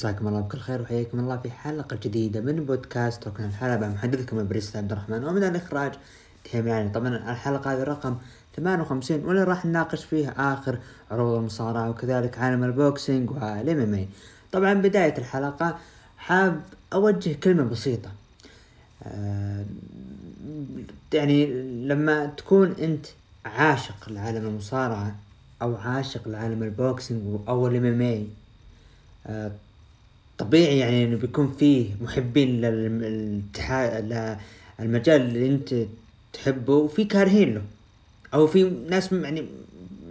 مساكم الله بكل خير وحياكم الله في حلقة جديدة من بودكاست ركن الحلبة. محدثكم بريس عبد الرحمن ومن الإخراج تهيماني. طبعا الحلقة هذه رقم 58 واللي راح نناقش فيها آخر عروض المصارعة وكذلك عالم البوكسينج والMMA. طبعا بداية الحلقة حاب أوجه كلمة بسيطة، يعني لما تكون أنت عاشق لعالم المصارعة أو عاشق لعالم البوكسينج أو الMMA طبيعي يعني إنه بيكون فيه محبين للمجال اللي أنت تحبه وفي كارهين له، أو في ناس يعني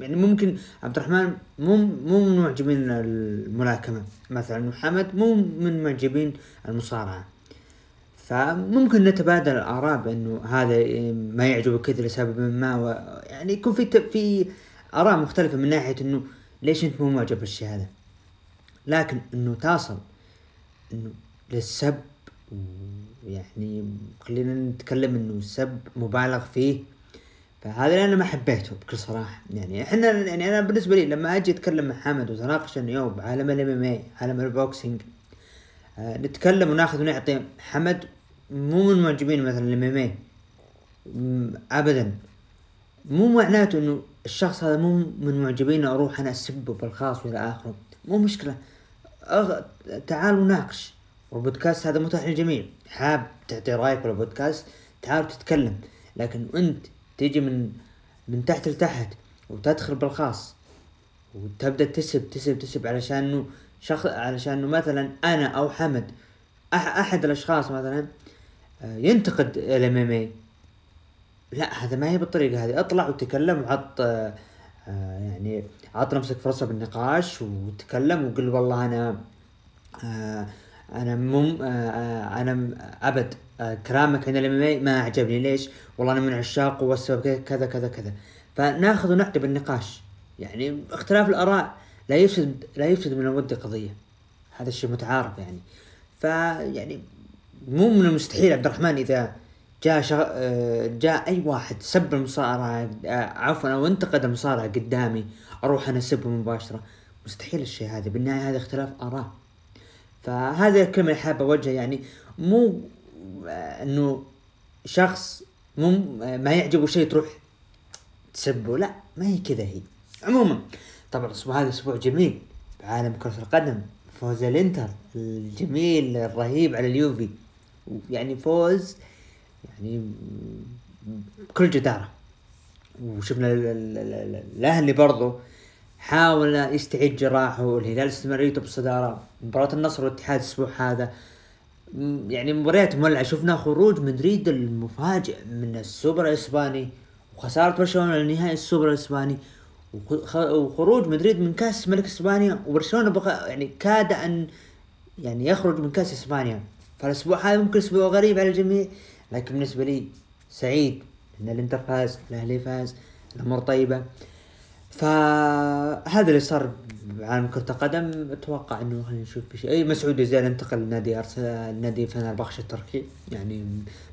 ممكن عبد الرحمن مو من معجبين الملاكمة مثلا، محمد مو من معجبين المصارعة، فممكن نتبادل الآراء بأنه هذا ما يعجبه كذا لسبب ما، يعني يكون في آراء مختلفة من ناحية إنه ليش أنت مو معجب بالشيء هذا، لكن إنه تصل إنه للسب، يعني خلينا نتكلم إنه السب مبالغ فيه، فهذا اللي أنا ما حبيته بكل صراحة. يعني إحنا يعني أنا بالنسبة لي لما أجي أتكلم مع حامد وتناقش اليوم بعالم الMMA عالم البوكسينج، نتكلم وناخذ ونعطي. حمد مو من معجبين مثلا الMMA أبدا، مو معناته إنه الشخص هذا مو من معجبين أروح أنا أسبه بالخاص ولا آخره، مو مشكلة. تعالوا ناقش، والبودكاست هذا متاح للجميع، حاب تعطي رأيك بالبودكاست تعال تتكلم، لكن أنت تيجي من تحت لتحت وتدخل بالخاص وتبدأ تسب علشان شخص، علشان مثلا أنا أو حمد أحد الأشخاص مثلا ينتقد الMMA، لا هذا ما هي بالطريقة هذه. أطلع وتكلم وعط يعني عط نفسك فرصة بالنقاش وتكلم وقل والله أنا أبد كلامك هنا ما عجبني، ليش؟ والله أنا من عشاق والسبب كذا كذا كذا. فناخذ ونعطي بالنقاش، يعني اختلاف الآراء لا يفسد من الود قضية، هذا الشيء متعارف يعني. فيعني مو من المستحيل عبد الرحمن إذا جاء أي واحد سب المصارعة عفوا أو انتقد المصارعة قدامي أروح أنا أسبه مباشرة، مستحيل الشيء هذا. بالنهاية هذا اختلاف آراء، فهذا الكلمة حابة أوجه، يعني مو إنه شخص ما يعجبه شيء تروح تسبه، لا ما هي كذا هي. عموما طبعا هذا أسبوع جميل بعالم كرة القدم، فوز الإنتر الجميل الرهيب على اليوفي، يعني فوز يعني بكل جدارة. وشفنا الأهلي برضو حاول يستعيد جراحه، والهلال استمريته بالصدارة. مباراة النصر والاتحاد الأسبوع هذا يعني مباريات مولعة، شفنا خروج مدريد المفاجئ من السوبر الإسباني وخسارة برشلونة لنهائي السوبر الإسباني، وخروج مدريد من كأس ملك إسبانيا، وبرشلونة بقى يعني كاد أن يعني يخرج من كأس إسبانيا. فالأسبوع هذا ممكن أسبوع غريب على الجميع، لكن بالنسبة لي سعيد إن الإنتر فاز، الأهلي فاز، الأمور طيبة. فهذا اللي صار بعالم كرة القدم. أتوقع إنه خلينا نشوف شيء. أي مسعود زين انتقل لنادي أرسنال، نادي فنربخش التركي، يعني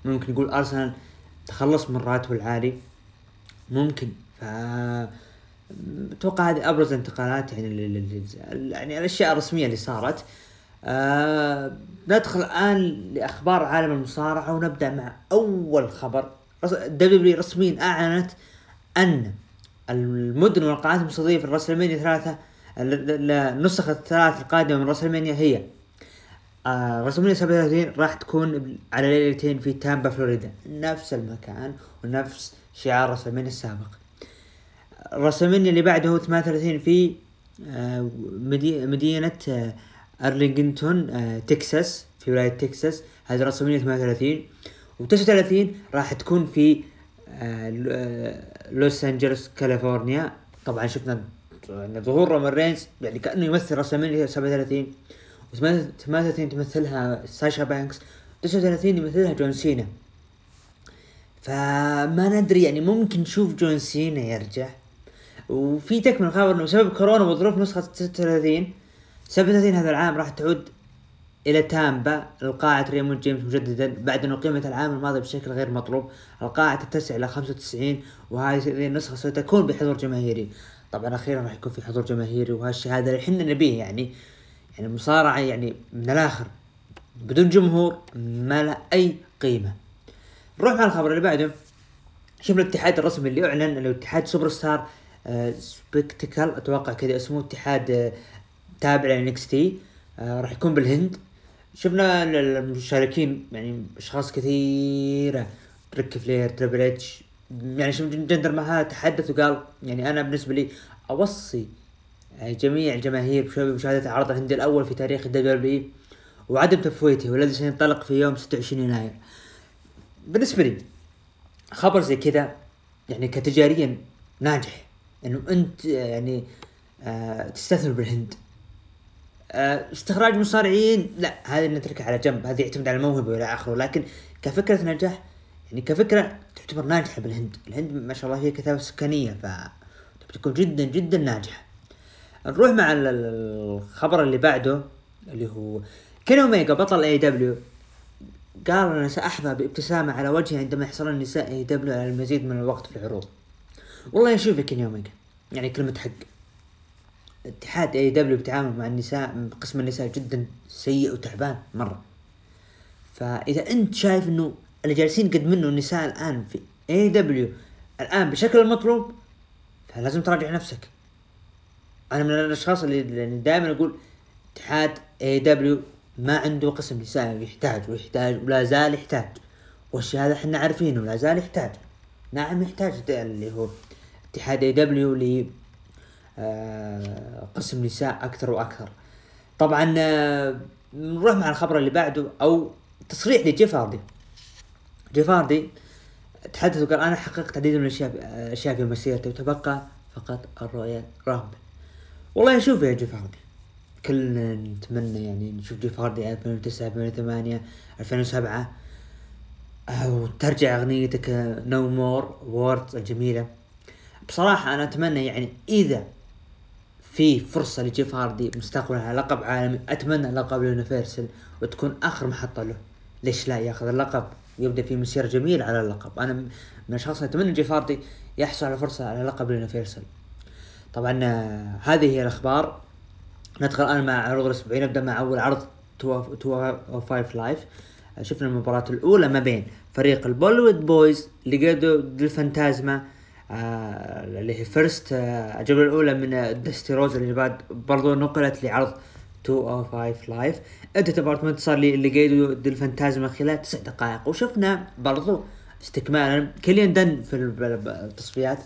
ممكن نقول أرسنال تخلص من راتبه العالي ممكن. أتوقع هذه أبرز انتقالات يعني الأشياء الرسمية اللي صارت. ندخل الآن لأخبار عالم المصارعة، ونبدأ مع أول خبر. WWE رسميا أعلنت أن المدن والقاعات المستضيفة الرسلمانية 3 النسخة 3 القادمة من رسلمانيا هي رسلمانيا 37 راح تكون على ليلتين في تامبا فلوريدا، نفس المكان ونفس شعار رسلمانيا السابق. رسلمانيا اللي بعده 38 في مدينة أرلينغتون تكساس في ولاية تكساس، هذه رسمية 38. و39 راح تكون في لوس أنجلوس كاليفورنيا. طبعا شفنا ظهور رومان رينز يعني كأنه يمثل رسمية 37، و38 تمثلها ساشا بانكس، و39 يمثلها جون سينا. فما ندري يعني ممكن نشوف جون سينا يرجع. وفي تكمل خبر أنه بسبب كورونا وظروف نسخة 37 هذا العام راح تعود إلى تامبا القاعة ريموند جيمس مجددا، بعد أن أقيمت العام الماضي بشكل غير مطلوب. القاعة تتسع إلى 95، وهذه النسخة ستكون بحضور جماهيري. طبعا أخيرا راح يكون في حضور جماهيري، وهالشيء هذا اللي حنا نبيه، يعني يعني المصارعة يعني من الآخر بدون جمهور ما له أي قيمة. نروح مع الخبر اللي بعده. شفنا الاتحاد الرسمي اللي أعلن أنه اتحاد سوبر ستار سبيكتكل أتوقع كذا اسمه، اتحاد تابع لنكستي راح يكون بالهند. شفنا المشاركين يعني أشخاص كثيرة، ريك فلير، تريبل اتش، يعني شفنا جندر مها تحدث وقال يعني أنا بالنسبة لي أوصي جميع الجماهير بمشاهدة العرض الهندي الأول في تاريخ الدبليو وعدم تفويته والذي سينطلق في يوم 26 يناير. بالنسبة لي خبر زي كذا يعني كتجاريا ناجح إنه أنت يعني تستثمر بالهند. استخراج مصارعين لا، هذه نتركها على جنب، هذه يعتمد على الموهبة ولا آخره، لكن كفكرة نجاح يعني كفكرة تعتبر ناجحة بالهند. الهند ما شاء الله فيها كثافة سكانية فتكون جدا جدا ناجحة. نروح مع الخبر اللي بعده اللي هو كين أوميغا بطل AEW قال أنا سأحظى بابتسامة على وجهي عندما يحصل النساء AEW على المزيد من الوقت في العروض. والله يشوفك كين أوميغا، يعني كلمة حق. اتحاد AEW بتعامل مع النساء قسم النساء جدا سيء وتعبان مرة، فإذا أنت شايف إنه اللي جالسين قد منه النساء الآن في AEW الآن بشكل المطلوب فلازم تراجع نفسك. أنا من الأشخاص اللي دائما أقول اتحاد AEW ما عنده قسم نسائي، يحتاج ولا زال يحتاج، والشيء هذا احنا عارفينه ولا زال يحتاج. نعم يحتاج اللي هو اتحاد AEW ل قسم نساء أكثر وأكثر. طبعا نروح مع الخبر اللي بعده أو تصريح لجيفاردي. جيفاردي تحدث وقال أنا حققت العديد من الأشياء في مسيرتي وتبقى فقط الرؤية رامبل. والله شوف يا جيفاردي، كلنا نتمنى يعني نشوف جيفاردي 2009 2008 2007 أو ترجع أغنيتك نو مور وورد الجميلة. بصراحة أنا أتمنى يعني إذا في فرصة لجيفاردي مستقبلا على لقب عالمي أتمنى لقب اليونيفرسال وتكون آخر محطة له، ليش لا يأخذ اللقب ويبدأ في مسيرة جميلة على اللقب. أنا من الأشخاص أتمنى جيفاردي يحصل على فرصة على لقب اليونيفرسال. طبعا هذه هي الأخبار. ندخل الآن مع عروض الأسبوعين. نبدأ مع أول عرض 205 لايف. شفنا المباراة الأولى ما بين فريق البوليوود بويز لقادو الفانتازما اللي هي فرست الجولة الأولى من دستي روز اللي بعد برضو نقلت لعرض 205 لايف. انتهت مباراة صار لقادو الفانتازما خلال 9 دقائق، وشفنا برضو استكمالا كليان دن في التصفيات.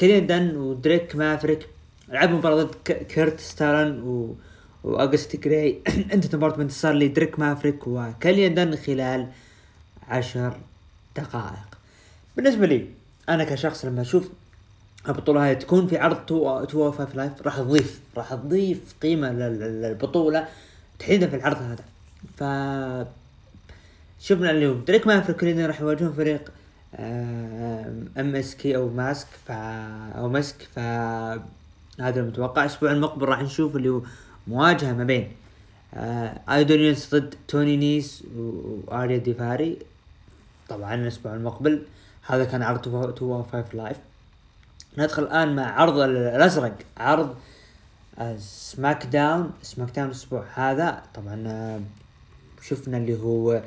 كليان دن ودريك مافريك لعبوا مباراة ضد كيرت ستارن وأغست جراي. انتهت مباراة انتصار لدريك مافريك وكليان دن خلال 10 دقائق. بالنسبة لي أنا كشخص لما أشوف البطولة هاي تكون في عرض 205 لايف راح تضيف قيمة للبطولة تحديدا في العرض هذا. فشوفنا اليوم دريك مافريك كليان دن راح يواجهون فريق MSK أو ماسك هذا المتوقع. الأسبوع المقبل راح نشوف اللي هو مواجهة ما بين آيدونيس ضد توني نيس وآريا ديفاري. طبعا الأسبوع المقبل هذا كان عرض 205 لايف. ندخل الآن مع عرض الأزرق، عرض سماك داون الأسبوع هذا. طبعا شفنا اللي هو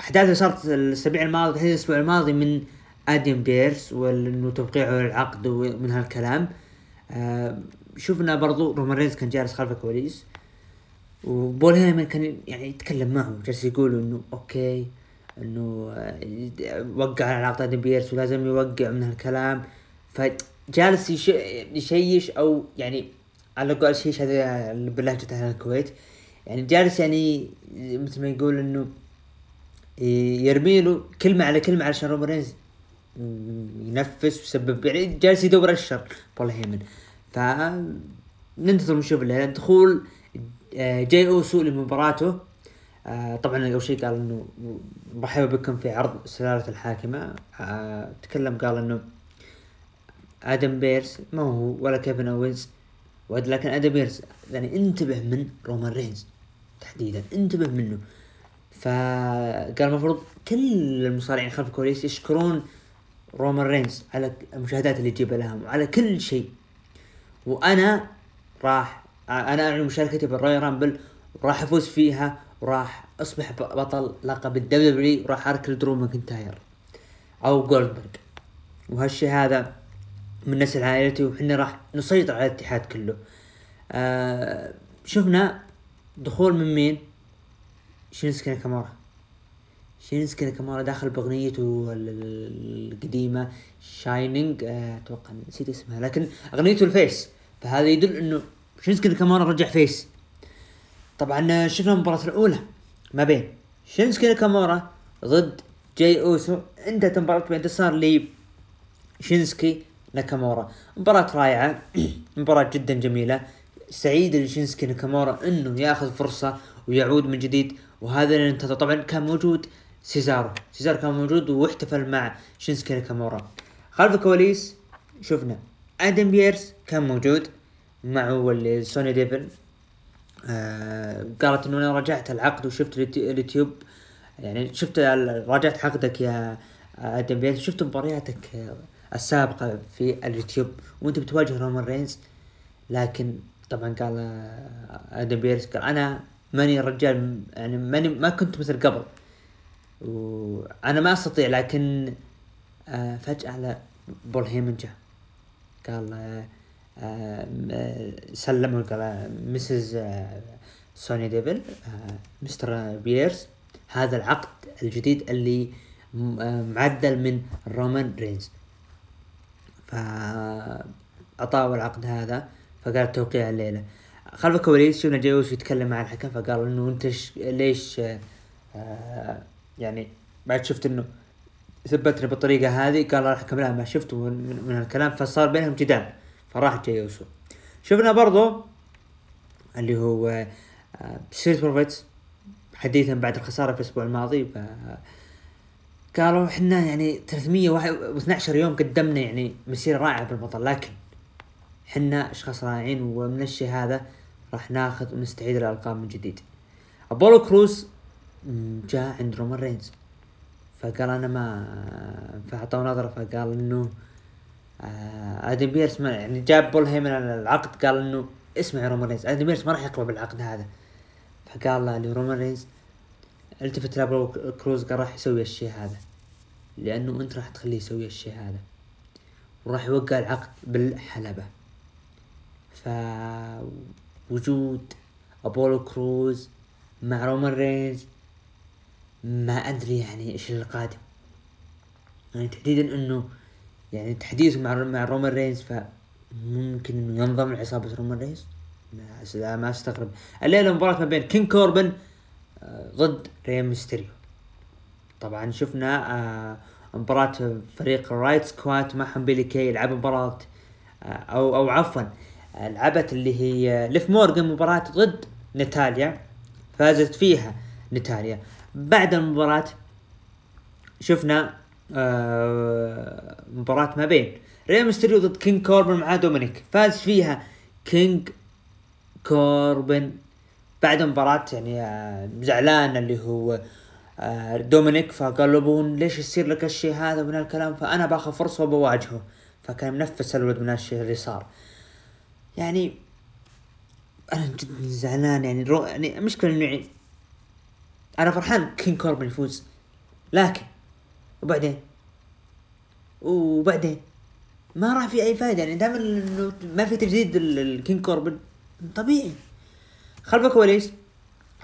أحداث صارت الأسبوع الماضي تحديدا الأسبوع الماضي من آدم بيرس وإنه توقيعه العقد ومن هالكلام. شفنا برضو رومان رينز كان جالس خلف الكواليس وبول هيمن كان يعني يتكلم معه، جالس يقوله إنه أوكي إنه وقع على عقد آدم بيرس ولازم يوقع من هالكلام، فجالس يشيش أو يعني على قول شيش هذا باللهجة أهل الكويت، يعني جالس يعني مثل ما يقول إنه يرميله كلمة على كلمة على شان رومان رينز ينفس وسبب يعني جالس يدور الشر بول هيمن. فننتظر ونشوف دخول جاي أوسو لمباراته. طبعا أول شيء قال إنه مرحبا بكم في عرض سلالة الحاكمة. تكلم قال إنه آدم بيرس ما هو ولا كيفن أوينز، لكن آدم بيرس يعني انتبه من رومان رينز تحديدا، انتبه منه. فقال المفروض كل المصارعين خلف الكواليس يشكرون رومان رينز على المشاهدات اللي يجيبها لهم وعلى كل شيء، وأنا راح انا اعلن مشاركتي بالرويال رامبل وراح افوز فيها وراح اصبح بطل لقب الدبليو وراح اركل درو ماكنتاير او جولدبرغ، وهالشي هذا من نسل عائلتي وحنا راح نسيطر على الاتحاد كله. شفنا دخول من مين؟ شينسكي ناكامورا. شينسكي ناكامورا داخل باغنيته القديمة شاينينج، اتوقع نسيت اسمها، لكن اغنيته الفيس، فهذا يدل انه شينسكي ناكامورا رجع فيس. طبعا شفنا المباراة الاولى ما بين شينسكي ناكامورا ضد جاي اوسو، انتهت مباراة بانتصار لي شينسكي ناكامورا. مباراة رائعة، مباراة جدا جميلة، سعيد لشينسكي ناكامورا انه ياخذ فرصة ويعود من جديد، وهذا اللي انتهى. طبعا كان موجود سيزار كان موجود واحتفل مع شينسكي ناكامورا. خلف الكواليس شفنا آدم بيرس كان موجود معه سوني ديفن، قالت انه انا راجعت العقد وشفت اليوتيوب، يعني شفت راجعت عقدك يا آدم بيرس، شفت مبارياتك السابقة في اليوتيوب وانت بتواجه رومان رينز. لكن طبعا قال آدم بيرس قال انا ماني رجال، يعني ماني ما كنت مثل قبل وانا ما استطيع. لكن فجأة على بول هيمن جاء قال سلمه، قال مسز سوني ديفل مستر بيرس هذا العقد الجديد اللي معدل من رومان رينز، فأعطاه العقد هذا، فقال توقيع الليلة. خلف الكواليس شفنا جايوس يتكلم مع الحكم، فقال انه انت ليش يعني بعد شفت انه ثبتني بالطريقة هذه، قال الحكم لا ما شفته من هالكلام، فصار بينهم جدال، فراح جايوسو. شفنا برضو اللي هو سيرت بروفيتس حديثا بعد الخسارة في الاسبوع الماضي، قالوا احنا يعني 312 يوم قدمنا يعني مسيرة رائعة بالبطل، لكن حنا اشخاص رائعين ومن الشيء هذا راح ناخذ ونستعيد الالقاب من جديد. ابولو كروز جاء عند رومان رينز، فقال انا ما فاعطوا نظرة، فقال انه آدم بيرس ما يعني جاب بول هيمن على العقد، قال انه اسمع رومان رينز آدم بيرس ما راح يقبل العقد هذا، فقال له لرومان رينز التفت لابولو كروز قال راح يسوي الشيء هذا لانه انت راح تخليه يسوي الشيء هذا وراح يوقع العقد بالحلبة. فوجود أبولو كروز مع رومان رينز ما أدري يعني إيش القادم، يعني تحديدا إنه يعني تحديثه مع رومان رينز، فممكن إنه ينضم لعصابة رومان رينز، ما استغرب. الليلة مباراة ما بين كين كوربن ضد ريم ميستيريو. طبعا شفنا مباراة فريق رايت سكوات معهم بيلي كي، لعب مباراة أو عفوا لعبت اللي هي ليف مورغان مباراة ضد نتاليا، فازت فيها نتاليا. بعد المباراة شفنا مباراة ما بين ريم ميستيريو ضد كينج كوربن مع دومينيك، فاز فيها كينج كوربن. بعد مباراة يعني زعلان اللي هو دومينيك، فقال له بون ليش يصير لك الشيء هذا من الكلام، فأنا باخذ فرصة وبواجهه، فكان منفس الولد من الشيء اللي صار. يعني أنا جدا زعلان، يعني مشكلة إنه أنا فرحان كين كوربن يفوز، لكن وبعدين ما راح في أي فائدة، يعني دائما إنه ما في تجديد الكين كوربن طبيعي. خلف الكواليس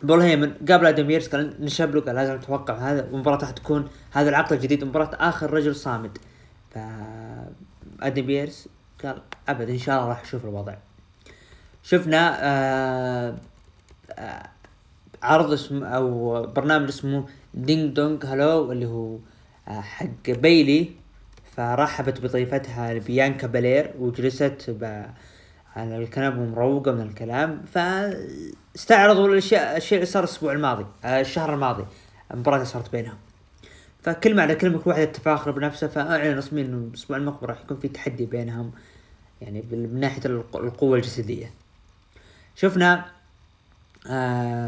بول هيمن قابل آدم بيرس، قال نشبله، قال لازم نتوقع هذا المباراة راح تكون هذا العقد الجديد مباراة آخر رجل صامد، فآدم بيرس قال أبد إن شاء الله راح أشوف الوضع. شفنا عرض اسمه أو برنامج اسمه دينغ دونغ هالو اللي هو حق بيلي، فرحبت بضيفتها بيانكا بالير وجلست على الكنب ومروقة من الكلام، فاستعرضوا الشيء اللي صار الأسبوع الماضي الشهر الماضي، مباراة صارت بينهم، فكلمة على كلمة كل واحد يتفاخر بنفسه، فأعلن رسميا إنه الأسبوع المقبل راح يكون في تحدي بينهم يعني من ناحية القوة الجسدية. شفنا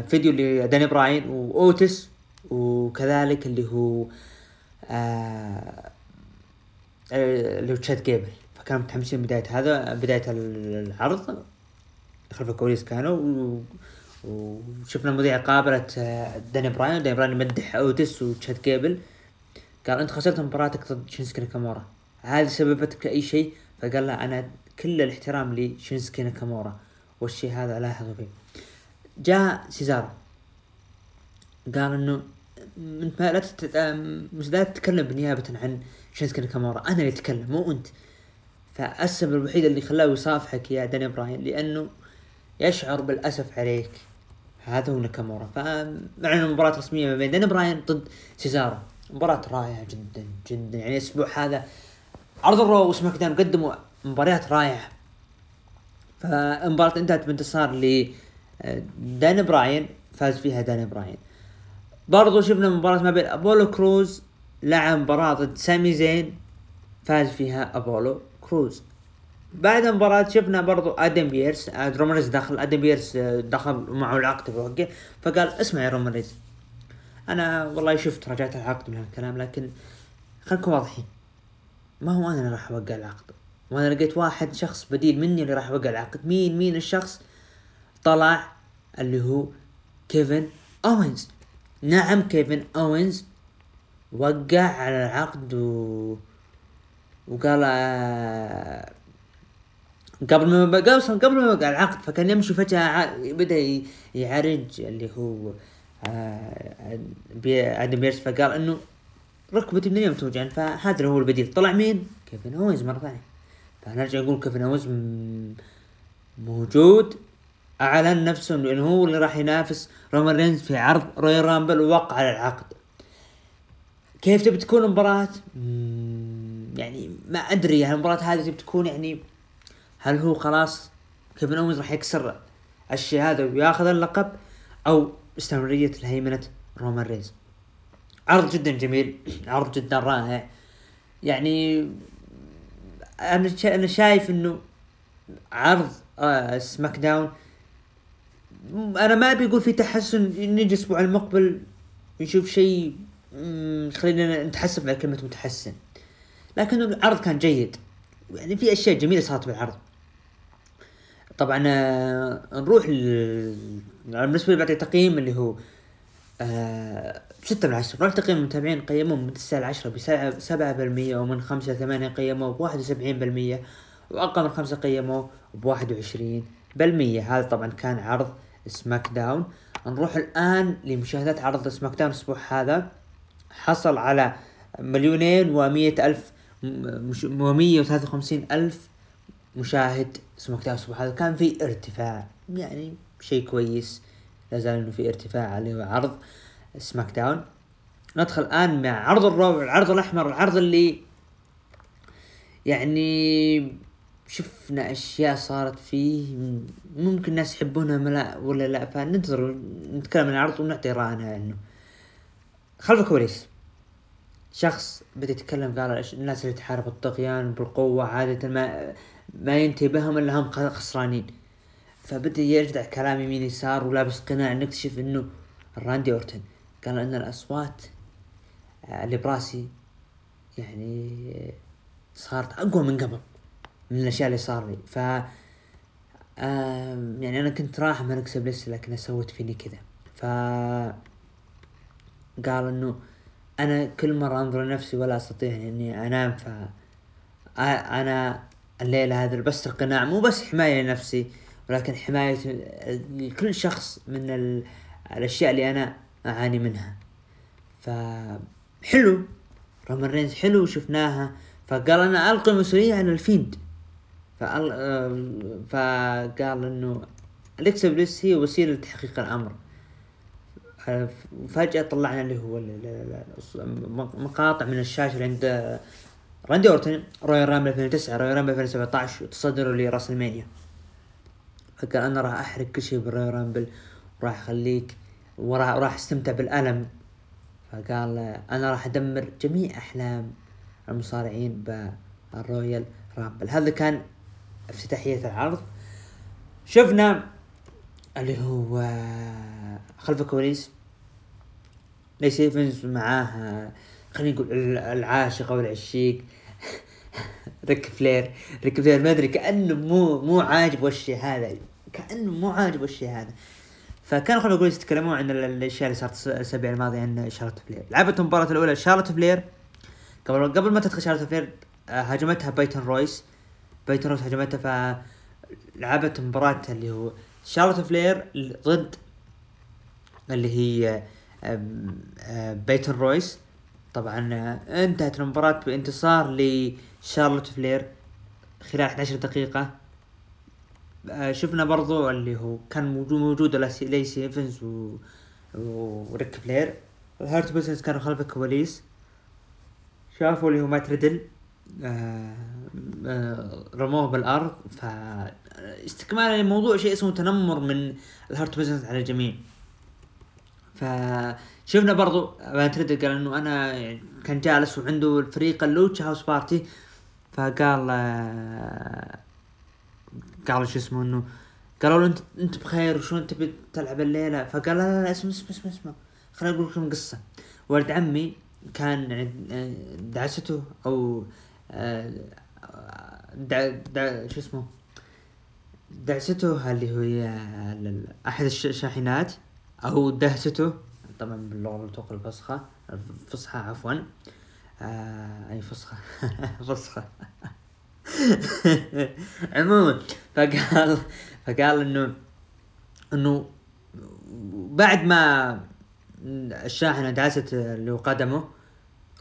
فيديو لداني براين وأوتس، وكذلك اللي هو تشات جيبل، فكانوا متحمسين بداية العرض، خلف الكواليس كانوا، وشفنا المذيعة قابلت داني براين مدح أوتس وتشاد كيبل، قال أنت خسرت مباراتك ضد شينسكي ناكامورا، هل سببتك أي شيء؟ فقال لا، أنا كل الاحترام لشينسكي ناكامورا والشيء هذا لاحظوا فيه. جاء سيزارو قال إنه أنت لا تتكلم بنيابة عن شينسكي ناكامورا، أنا اللي أتكلم مو أنت. فالسبب الوحيد اللي خلاه يصافحك يا داني براين لأنه يشعر بالأسف عليك، هذا هو ناكامورا. فمعنا مباراة رسمية ما بين داني براين ضد سيزارو، مباراة رائعة جدا جدا، يعني الأسبوع هذا عرض الرو وسماك داون قدموا مباريات رائعة. فمباراة انتهت بانتصار لداني براين، فاز فيها داني براين. برضو شفنا مباراة ما بين أبولو كروز لعب مباراة ضد سامي زين، فاز فيها أبولو كروز. بعد مباراة شفنا برضو آدم بيرس دخل معه العقد بوقه، فقال اسمع يا رومانيز، أنا والله شفت رجعت العقد من هالكلام، لكن خلكم واضحين، ما هو أنا اللي راح أوقع العقد، وأنا لقيت واحد شخص بديل مني اللي راح أوقع العقد. مين الشخص؟ طلع اللي هو كيفن أوينز. نعم، كيفن أوينز وقع على العقد وقال قبل ما يوقع العقد، فكان يمشي فجأة بدأ يعرج اللي هو آدم بيرس، فقال إنه ركبتي من اليوم توجعني، فهذا هو البديل. طلع مين؟ كيفن أوينز مرة ثانية. فنرجع نقول كيفن أوينز موجود، أعلن نفسه إنه هو اللي راح ينافس رومان رينز في عرض رويال رامبل، ووقع على العقد. كيف تبي تكون المباراة؟ يعني ما أدري، هالمباراة هذه تبي تكون يعني هل هو خلاص كيفن أوينز راح يكسر الشيء هذا ويأخذ اللقب، أو استمرارية الهيمنة رومان رينز؟ عرض جدا جميل، عرض جدا رائع، يعني أنا شايف إنه عرض سماك داون أنا ما بيقول في تحسن، نجي الأسبوع المقبل نشوف شيء خلينا نتحسف على كلمة متحسن، لكن العرض كان جيد، يعني في أشياء جميلة صارت بالعرض. طبعا نروح بالنسبة لبعض التقييم اللي هو 6/10. راح تقييم المتابعين قيموه من 9/10 ب7%، ومن 5-8 قيموه ب71%، وأقل من 5 قيموه ب21%. هذا طبعا كان عرض سماك داون. نروح الآن لمشاهدات عرض سماك داون الأسبوع هذا، حصل على 2,100,000 153,000 مشاهد سماك داون الأسبوع هذا. كان في ارتفاع، يعني شيء كويس، لازال إنه في ارتفاع على عرض سماك داون. ندخل الآن مع عرض الرو، العرض الأحمر، العرض اللي يعني شفنا أشياء صارت فيه ممكن الناس يحبونها ولا لا، فننتظر نتكلم عن العرض ونعطي رأينا عنه. خلف الكواليس شخص بدأ يتكلم قال الناس اللي تحارب الطغيان بالقوة عادة ما ينتهي بهم إلا هم خسرانين، فبدأ يرجع كلام يمين يسار ولابس قناع، نكتشف إنه راندي أورتن قال إن الأصوات اللي براسي يعني صارت أقوى من قبل من الأشياء اللي صار لي، ف يعني أنا كنت راح ما أكسب لسه، لكن سويت فيني كذا. فقال إنه أنا كل مرة أنظر لنفسي ولا أستطيع إني أنام، فأنا الليلة هذا لبست القناع مو بس حماية لنفسي، ولكن حماية لكل شخص من الأشياء اللي أنا أعاني منها. فحلو رومان رينز، حلو شفناها. فقال أنا ألقي المسؤولية على الفيند، فقال إنه أليكس بليس هي وسيلة لتحقيق الأمر. فجأة طلعنا اللي هو مقاطع من الشاشة عند راندي أورتن، رويال رامبل 2009، رويال رامبل 2017، تصدروا لرأس المانيا. فقال أنا راح أحرق كل شيء بالرويال رامبل، وراح أخليك وراح استمتع بالألم. فقال أنا راح أدمر جميع أحلام المصارعين بالرويال رامبل. هذا كان افتتاحية العرض. شفنا اللي هو خلف الكواليس ليس إيفنز معاها، خلينا نقول العاشق أو العشيق ريك فلير ما أدري، كأنه مو عاجب وشي هذا، كأنه مو عاجبه الشيء هذا. فكان خلوا يقولوا يتكلمون عن الاشياء اللي صارت الاسابيع الماضيه عن شارلوت فلير. لعبت المباراه الاولى شارلوت فلير، قبل ما تدخل شارلوت فلير هاجمتها بايتون رويس هاجمتها. فلعبت مباراه اللي هو شارلوت فلير ضد اللي هي بايتون رويس. طبعا انتهت المباراة بانتصار لشارلوت فلير خلال 11 دقيقة. شفنا برضو اللي هو كان موجود ليسي ايفنز وريك فلير، الهارت بيزنس كانوا خلف الكواليس، شافوا اللي هو مات ريدل رموه بالأرض. فاستكمال الموضوع شيء اسمه تنمر من الهارت بيزنس على الجميع. فشفنا برضو بانت ريدل قال انه انا كان جالس وعنده الفريق اللوتش هاوس بارتي، فقال شو اسمه انه قالوا له انت بخير وشون انت بتلعب الليلة؟ فقال لا اسمع خليني اقول لكم قصة. ولد عمي كان دعسته او دعسته اللي هو احد الشاحنات او دهسته طبعا باللغة المتوقع الفصحى عفوا اي فصحى عموما. فقال انه بعد ما الشاحنة دعست اللي قدمه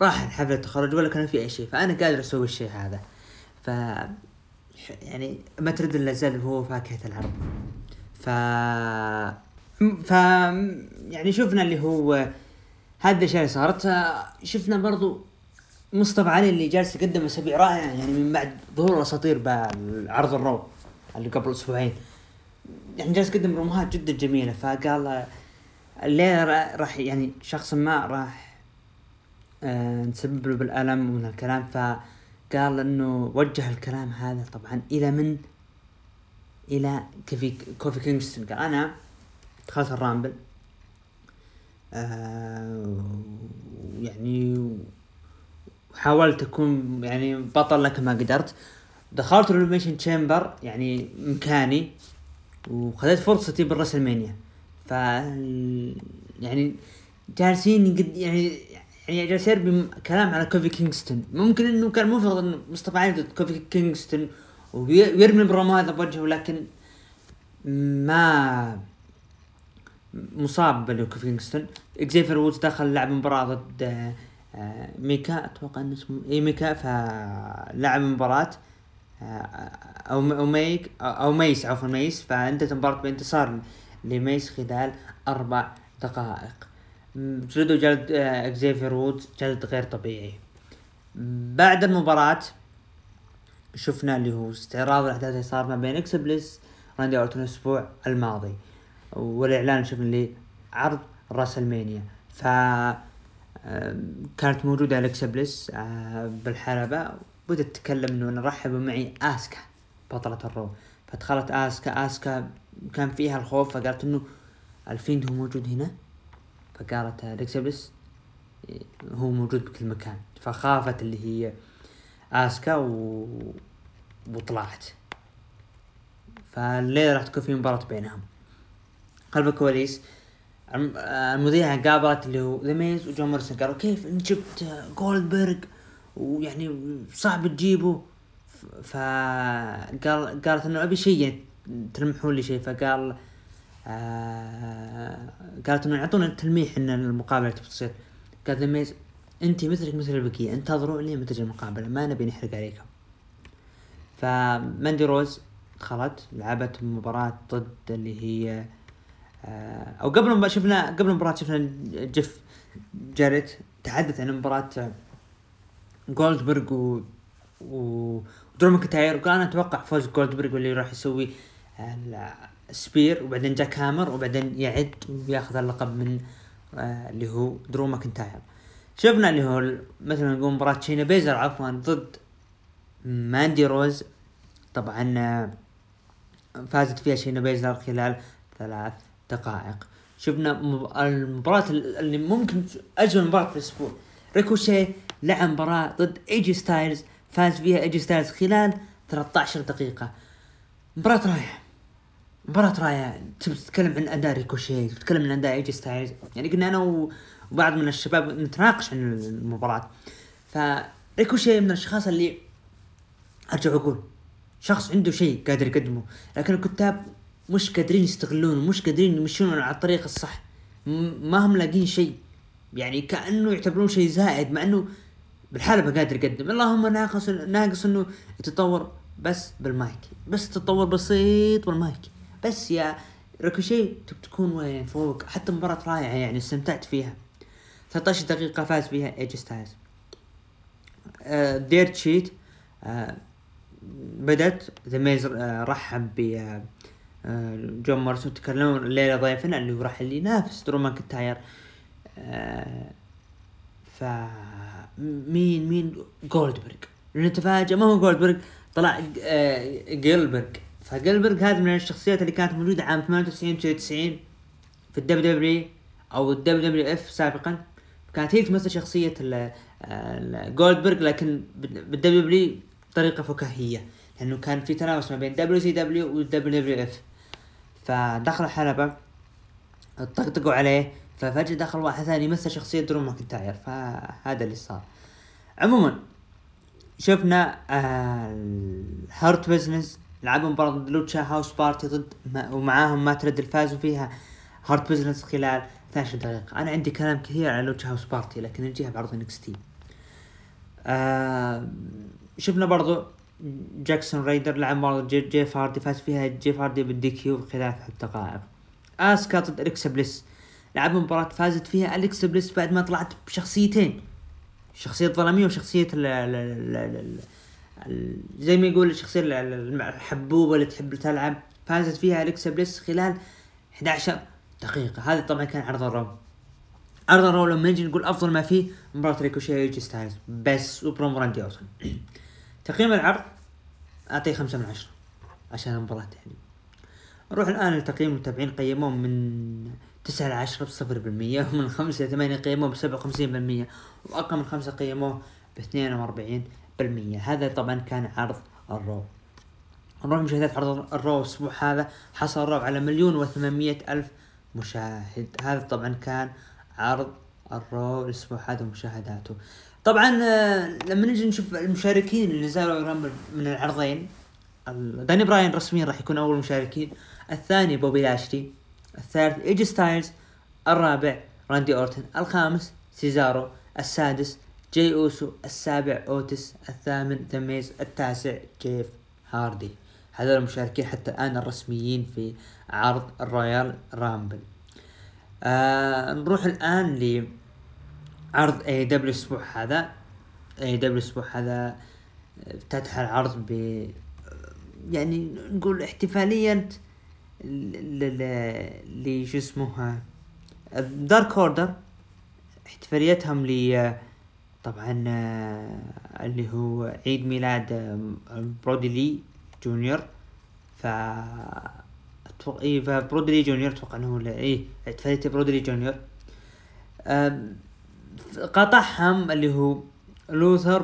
راح حفلة التخرج ولا كان في اي شيء، فانا قادر اسوي الشيء هذا. ف يعني ما ترد اللازال هو فاكهة العرب. ف يعني شفنا اللي هو هذا الشيء اللي صارت. شفنا برضو مصطفى علي اللي جالس يقدم أسابيع رائعة يعني من بعد ظهور أساطير بالعرض الرو اللي قبل أسبوعين، يعني جالس يقدم رموهات جدا جميلة. فقال اللي راح يعني شخص ما راح نسبب له بالألم ومن الكلام، فقال إنه وجه الكلام هذا طبعا إلى كوفي كينغستون. قال أنا دخلت الرامبل يعني حاولت أكون يعني بطل لكن ما قدرت، دخلت الإليمينيشن تشامبر يعني مكاني وخذت فرصتي بالرسلمانيا. ف يعني جالسين يعني جالسين بكلام على كوفي كينغستون. ممكن إنه كان مفروض إنه مصطفى علي ضد كوفي كينغستون ويرمي برمو هذا بوجهه، لكن ما مصاب بالكوفي كينغستون. إكزيفر وودز دخل لعب مباراة ضد ميكا، أتوقع أن اسمه إيه ميكا، فلعب مباراة أو ميس عفوا ميس، فأنتهت مباراة بانتصار لميس خلال 4 دقائق. جلد إكزيفر وودز جلد غير طبيعي. بعد المباراة شفنا اللي هو استعراض الأحداث اللي صار ما بين إكس بليس راندي أورتون الأسبوع الماضي، والإعلان شفنا اللي عرض راسلمانيا. كانت موجودة أليكسا بليس بالحلبة وبدأت تتكلم إنه أنا رحبوا معي آسكا بطلة الرو. فدخلت آسكا كان فيها الخوف، فقالت إنه الفيند هو موجود هنا، فقالت أليكسا بليس هو موجود بكل مكان. فخافت اللي هي آسكا وطلعت. فالليلة راح تكون في مباراة بينهم خلف الكواليس. المذيعة قابلت اللي هو ذا ميز وجون مورسون، قالوا كيف انت جبت جولدبرغ ويعني صعب تجيبه؟ فقالت انه ابي شيء تلمحون لي شيء. فقال قالت انه يعطونا التلميح ان المقابلة بتصير. قال ذا ميز انت مثلك مثل البقية، انتظروا لي متى المقابلة، ما نبي نحرق عليكم. فماندي روز دخلت لعبت مباراة ضد اللي هي او قبل المباراة شفنا جيف جاريت تحدث عن مباراة جولدبرغ ودرو ماكنتاير، وكان انا اتوقع فوز جولدبرغ واللي راح يسوي السبير وبعدين جاك هامر وبعدين يعد وياخذ اللقب من اللي هو درو ماكنتاير. شفنا اللي هو مثلا نقول مباراة شينا بيزر عفوا ضد ماندي روز، طبعا فازت فيها شينا بيزر خلال 3 دقائق. شفنا المباراة اللي ممكن أجمل مباراة في الأسبوع، ريكوشي لعب مباراة ضد إيجي ستايلز، فاز فيها إيجي ستايلز خلال 13 دقيقة. مباراة رائعة مباراة رائعة. تتكلم عن أداء ريكوشيه، تتكلم عن أداء إيجي ستايلز، يعني قلنا أنا وبعض من الشباب نتناقش عن المباراة. فريكوشيه من الأشخاص اللي أرجع أقول شخص عنده شيء قادر يقدمه، لكن الكتاب مش قادرين يستغلونه، مش قادرين يمشون على الطريق الصح، ما هم لاقين شيء، يعني كأنه يعتبرون شيء زائد، مع أنه بالحالة بقادر يقدم. اللهم ناقص أنه يتطور بس بالمايك، بس تطور بسيط بالمايك بس يا ريكوشيه تكون وين فوق. حتى مباراة رائعة يعني استمتعت فيها. 13 دقيقة فاز بها إيج ستايلز. ديرت شيت بدت ذا ميز رحب ب جون مارسون، تكلموا الليلة ضيفنا اللي راح اللي ينافس درو ماكنتاير. ف مين جولدبرغ، نتفاجأ ما هو جولدبرغ، طلع جيلبرغ. فجيلبرغ هذا من الشخصيات اللي كانت موجودة عام 98-99 في الWWE أو الWWF سابقا، كانت هي تمثل شخصية جولدبرغ لكن بالWWE بطريقة فكاهية، لأنه كان في تنافس ما بين WCW والWWF. فدخل الحلبة طقطقوا عليه، ففجأة دخل واحد ثاني يمثل شخصية درو ماكنتاير، فهذا اللي صار. عموما شفنا هارت بيزنس لعبوا مباراة ضد لوتشا هاوس بارتي ضد ومعاهم ما ترد الفازوا فيها هارت بيزنس خلال 12 دقيقة. أنا عندي كلام كثير على لوتشا هاوس بارتي لكن نجيها بعرض NXT. شفنا برضو جاكسون رايدر لعب مباراة جيف هاردي فاز فيها جيف هاردي بالDQ خلال 5 دقائق. آسكا ضد إليكسا بليس لعب مباراة فازت فيها إليكسا بليس بعد ما طلعت بشخصيتين، شخصية ظلامية وشخصية زي ما يقول الشخصية الحبوبة اللي تحب تلعب. فازت فيها إليكسا بليس خلال 11 دقيقة. هذا طبعا كان عرض الرو. عرض الرو لما نجي نقول أفضل ما فيه مباراة ريكوشيه وإيجي ستايلز بس وبرومو راندي أورتون. تقييم العرض أعطيه 5/10 عشان المباراة. يعني نروح الآن لتقييم المتابعين، قيموهم من 9/10 ب0%، ومن 5-8 قيموه ب57%، وأقل من 5 قيموه ب42%. هذا طبعا كان عرض الرو. نروح مشاهدات عرض الرو الأسبوع هذا. حصل الرو على 1,800,000 مشاهد. هذا طبعا كان عرض الرو الأسبوع هذا ومشاهداته. طبعا لما نجي نشوف المشاركين اللي زاروا من العرضين، داني براين رسميا راح يكون أول مشاركين، الثاني بوبي لاشتي، الثالث إيجي ستايلز، الرابع راندي أورتن، الخامس سيزارو، السادس جاي أوسو، السابع أوتس، الثامن ذا ميز، التاسع جيف هاردي. هذول المشاركين حتى الآن الرسميين في عرض الرويال رامبل. نروح الآن لعرض AEW الأسبوع هذا. AEW الأسبوع هذا افتتح العرض ب يعني نقول احتفاليا اللي شو اسمها دارك اوردر، احتفاليتهم ل طبعا اللي هو عيد ميلاد برودي لي جونيور. برودي لي جونيور اتوقع انه احتفالية برودي لي جونيور. قاطعهم اللي هو لوثر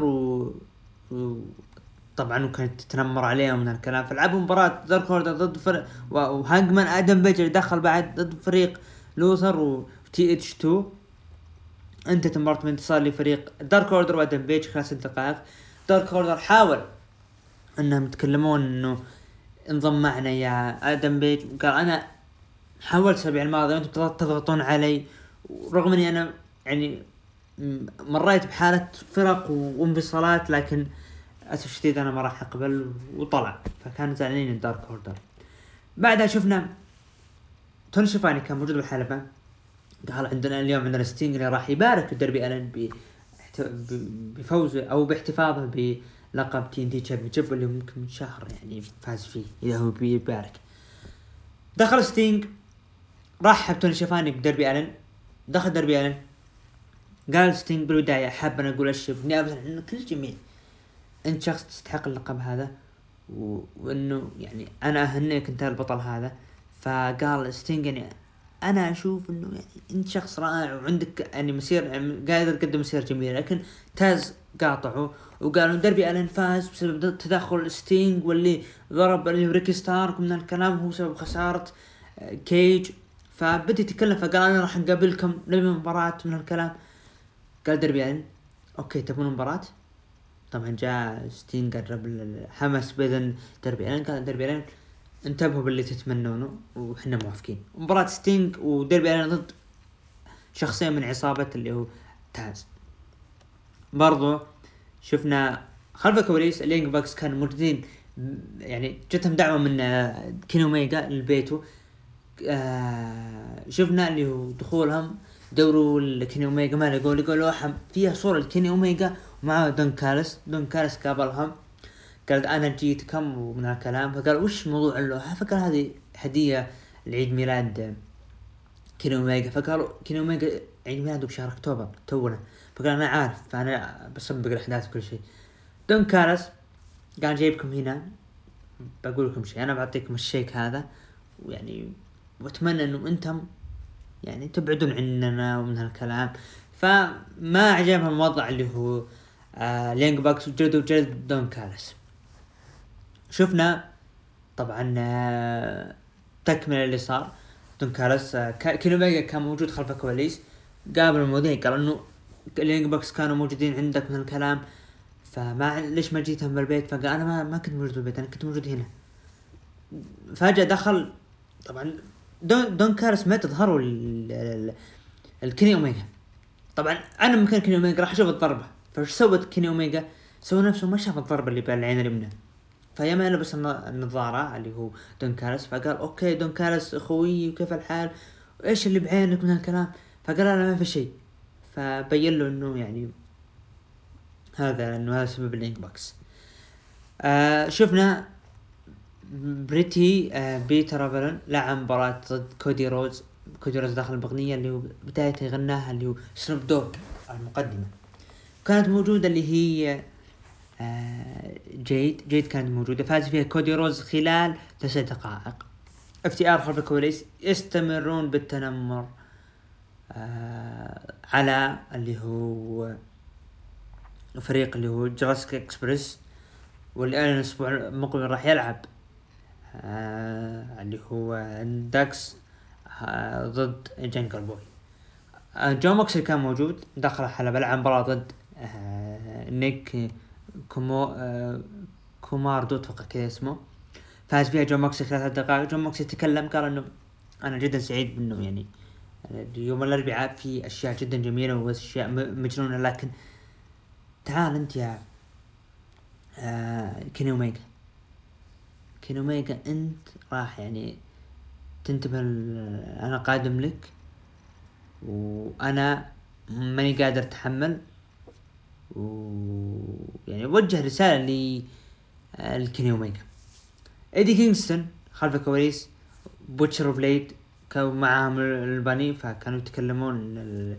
طبعا وكانت تتنمر عليهم من الكلام. فلعبوا مباراة دارك اوردر ضد فريق وهانجمان آدم بيجر دخل بعد ضد فريق لوثر وTH2. انتهت مباراة بانتصار لفريق دارك اوردر وآدم بيجر خلال 6 دقائق. دارك اوردر حاول انهم يتكلمون انه انضم معنا يا آدم بيجر، وقال انا حاولت الأسبوع الماضي وانتم تضغطون علي، رغم اني انا يعني مريت بحالة فرق وانفصالات لكن أسف شديد أنا ما راح أقبل، وطلع. فكانوا زعلانين الدارك أوردر. بعدها شفنا توني شيفاني كان موجود بالحلبة، قال عندنا اليوم عندنا ستينج اللي راح يبارك الدربي ألن بفوزه أو باحتفاظه بلقب TNT Championship اللي ممكن من شهر يعني فاز فيه إذا هو بيبارك. دخل ستينج رحب توني شيفاني بدربي ألن، دخل دربي ألن قال ستينج بالبداية حاب أنا أقول أشياء بنيابة عن كل جميع، انت شخص تستحق اللقب هذا وانه يعني انا اهنيك انت البطل هذا. فقال ستينج يعني انا اشوف انه يعني انت شخص رائع وعندك يعني مسير، قادر تقدم مسير جميل، لكن تاز قاطعه وقالوا دربي ألين فاز بسبب تدخل ستينج واللي ضرب اللي ريكي ستارك من الكلام هو سبب خسارة كيج. فبدي يتكلم فقال أنا راح نقابلكم نبي مباراة من الكلام. قال دربي ألين أوكي تبون مباراة؟ طبعا جاء ستينج قرب الحماس بين دربي ألين. قال دربي ألين انتبهوا باللي تتمنونه وحنا موافقين. مباراة ستينج وديربي ألين ضد شخصين من عصابة اللي هو تاز. برضو شفنا خلف الكواليس اليانج باكس كانوا مردين يعني جتهم دعوة من كين أوميغا لبيته. شفنا اللي هو دخولهم دوروا الكين أوميغا ما لقوا فيها صورة الكين أوميغا ومعه دون كارس. دون كارس قابلهم قال أنا جيتكم ومن هالكلام. فقال وش موضوع اللوحة؟ فقال هذه هدية لعيد ميلاد كين أوميغا. فقالوا كين أوميغا عيد ميلاده بشهر أكتوبر تونا. فقال أنا عارف فأنا بسبق الأحداث وكل شيء. دون كارس قال جايبكم هنا بقول لكم شيء، أنا بعطيكم الشيك هذا ويعني وأتمنى إنه أنتم يعني تبعدون عننا ومن هالكلام. فما عجبهم الوضع اللي هو لينج باكس وجلد وجلد دون كارس. شفنا طبعا تكمل اللي صار. دون كارس كين أوميغا كان موجود خلف الكواليس قابل المذيع قال إنه لينج باكس كانوا موجودين عندك من الكلام، فما ليش ما جيتهم بالبيت؟ فقال أنا ما كنت موجود بالبيت، أنا كنت موجود هنا. فجأة دخل طبعا دون كارس ما تظهروا الكين أوميغا. طبعا أنا مكان كين أوميغا راح أشوف الضربة. فش سوت كين أوميغا؟ سوى نفسه ما شاف الضربة اللي بالعين اليمنى. فيما لبس النظارة اللي هو دون كارس. فقال أوكي دون كارس أخوي وكيف الحال وإيش اللي بعينك من هالكلام؟ فقال أنا ما في شيء. فبين له إنه يعني هذا إنه هذا سبب اللينك باكس. شفنا بريتي بيتر أفلون لعب مباراة ضد كودي روز. كودي روز داخل البغنية اللي هو بداية غناها اللي هو سنوب دوغ المقدمة. كانت موجودة اللي هي جيد كانت موجودة. فاز فيها كودي روز خلال 9 دقائق. افتئار خلف الكواليس يستمرون بالتنمر على اللي هو فريق اللي هو جراسك اكسبريس واللي أعلن الأسبوع المقبل راح يلعب اللي هو داكس ضد جنجل بوي. جو موكسلي كان موجود دخل الحلبة لعب مباراة ضد نيك كوماردو توقع كذا اسمه. فاز فيها جو موكسلي 3 دقائق. جو موكسلي تكلم قال إنه أنا جدا سعيد بإنه يعني اليوم الأربعاء في أشياء جدا جميلة وأشياء مجنونة، لكن تعال أنت يا كين أوميغا أنت راح يعني تنتبه، أنا قادم لك وأنا ماني قادر أتحمل. ويعني وجه رسالة للكين أوميغا. إيدي كينغستون خلف الكواليس بوتشر وبليد كانوا معهم الباني. فكانوا يتكلمون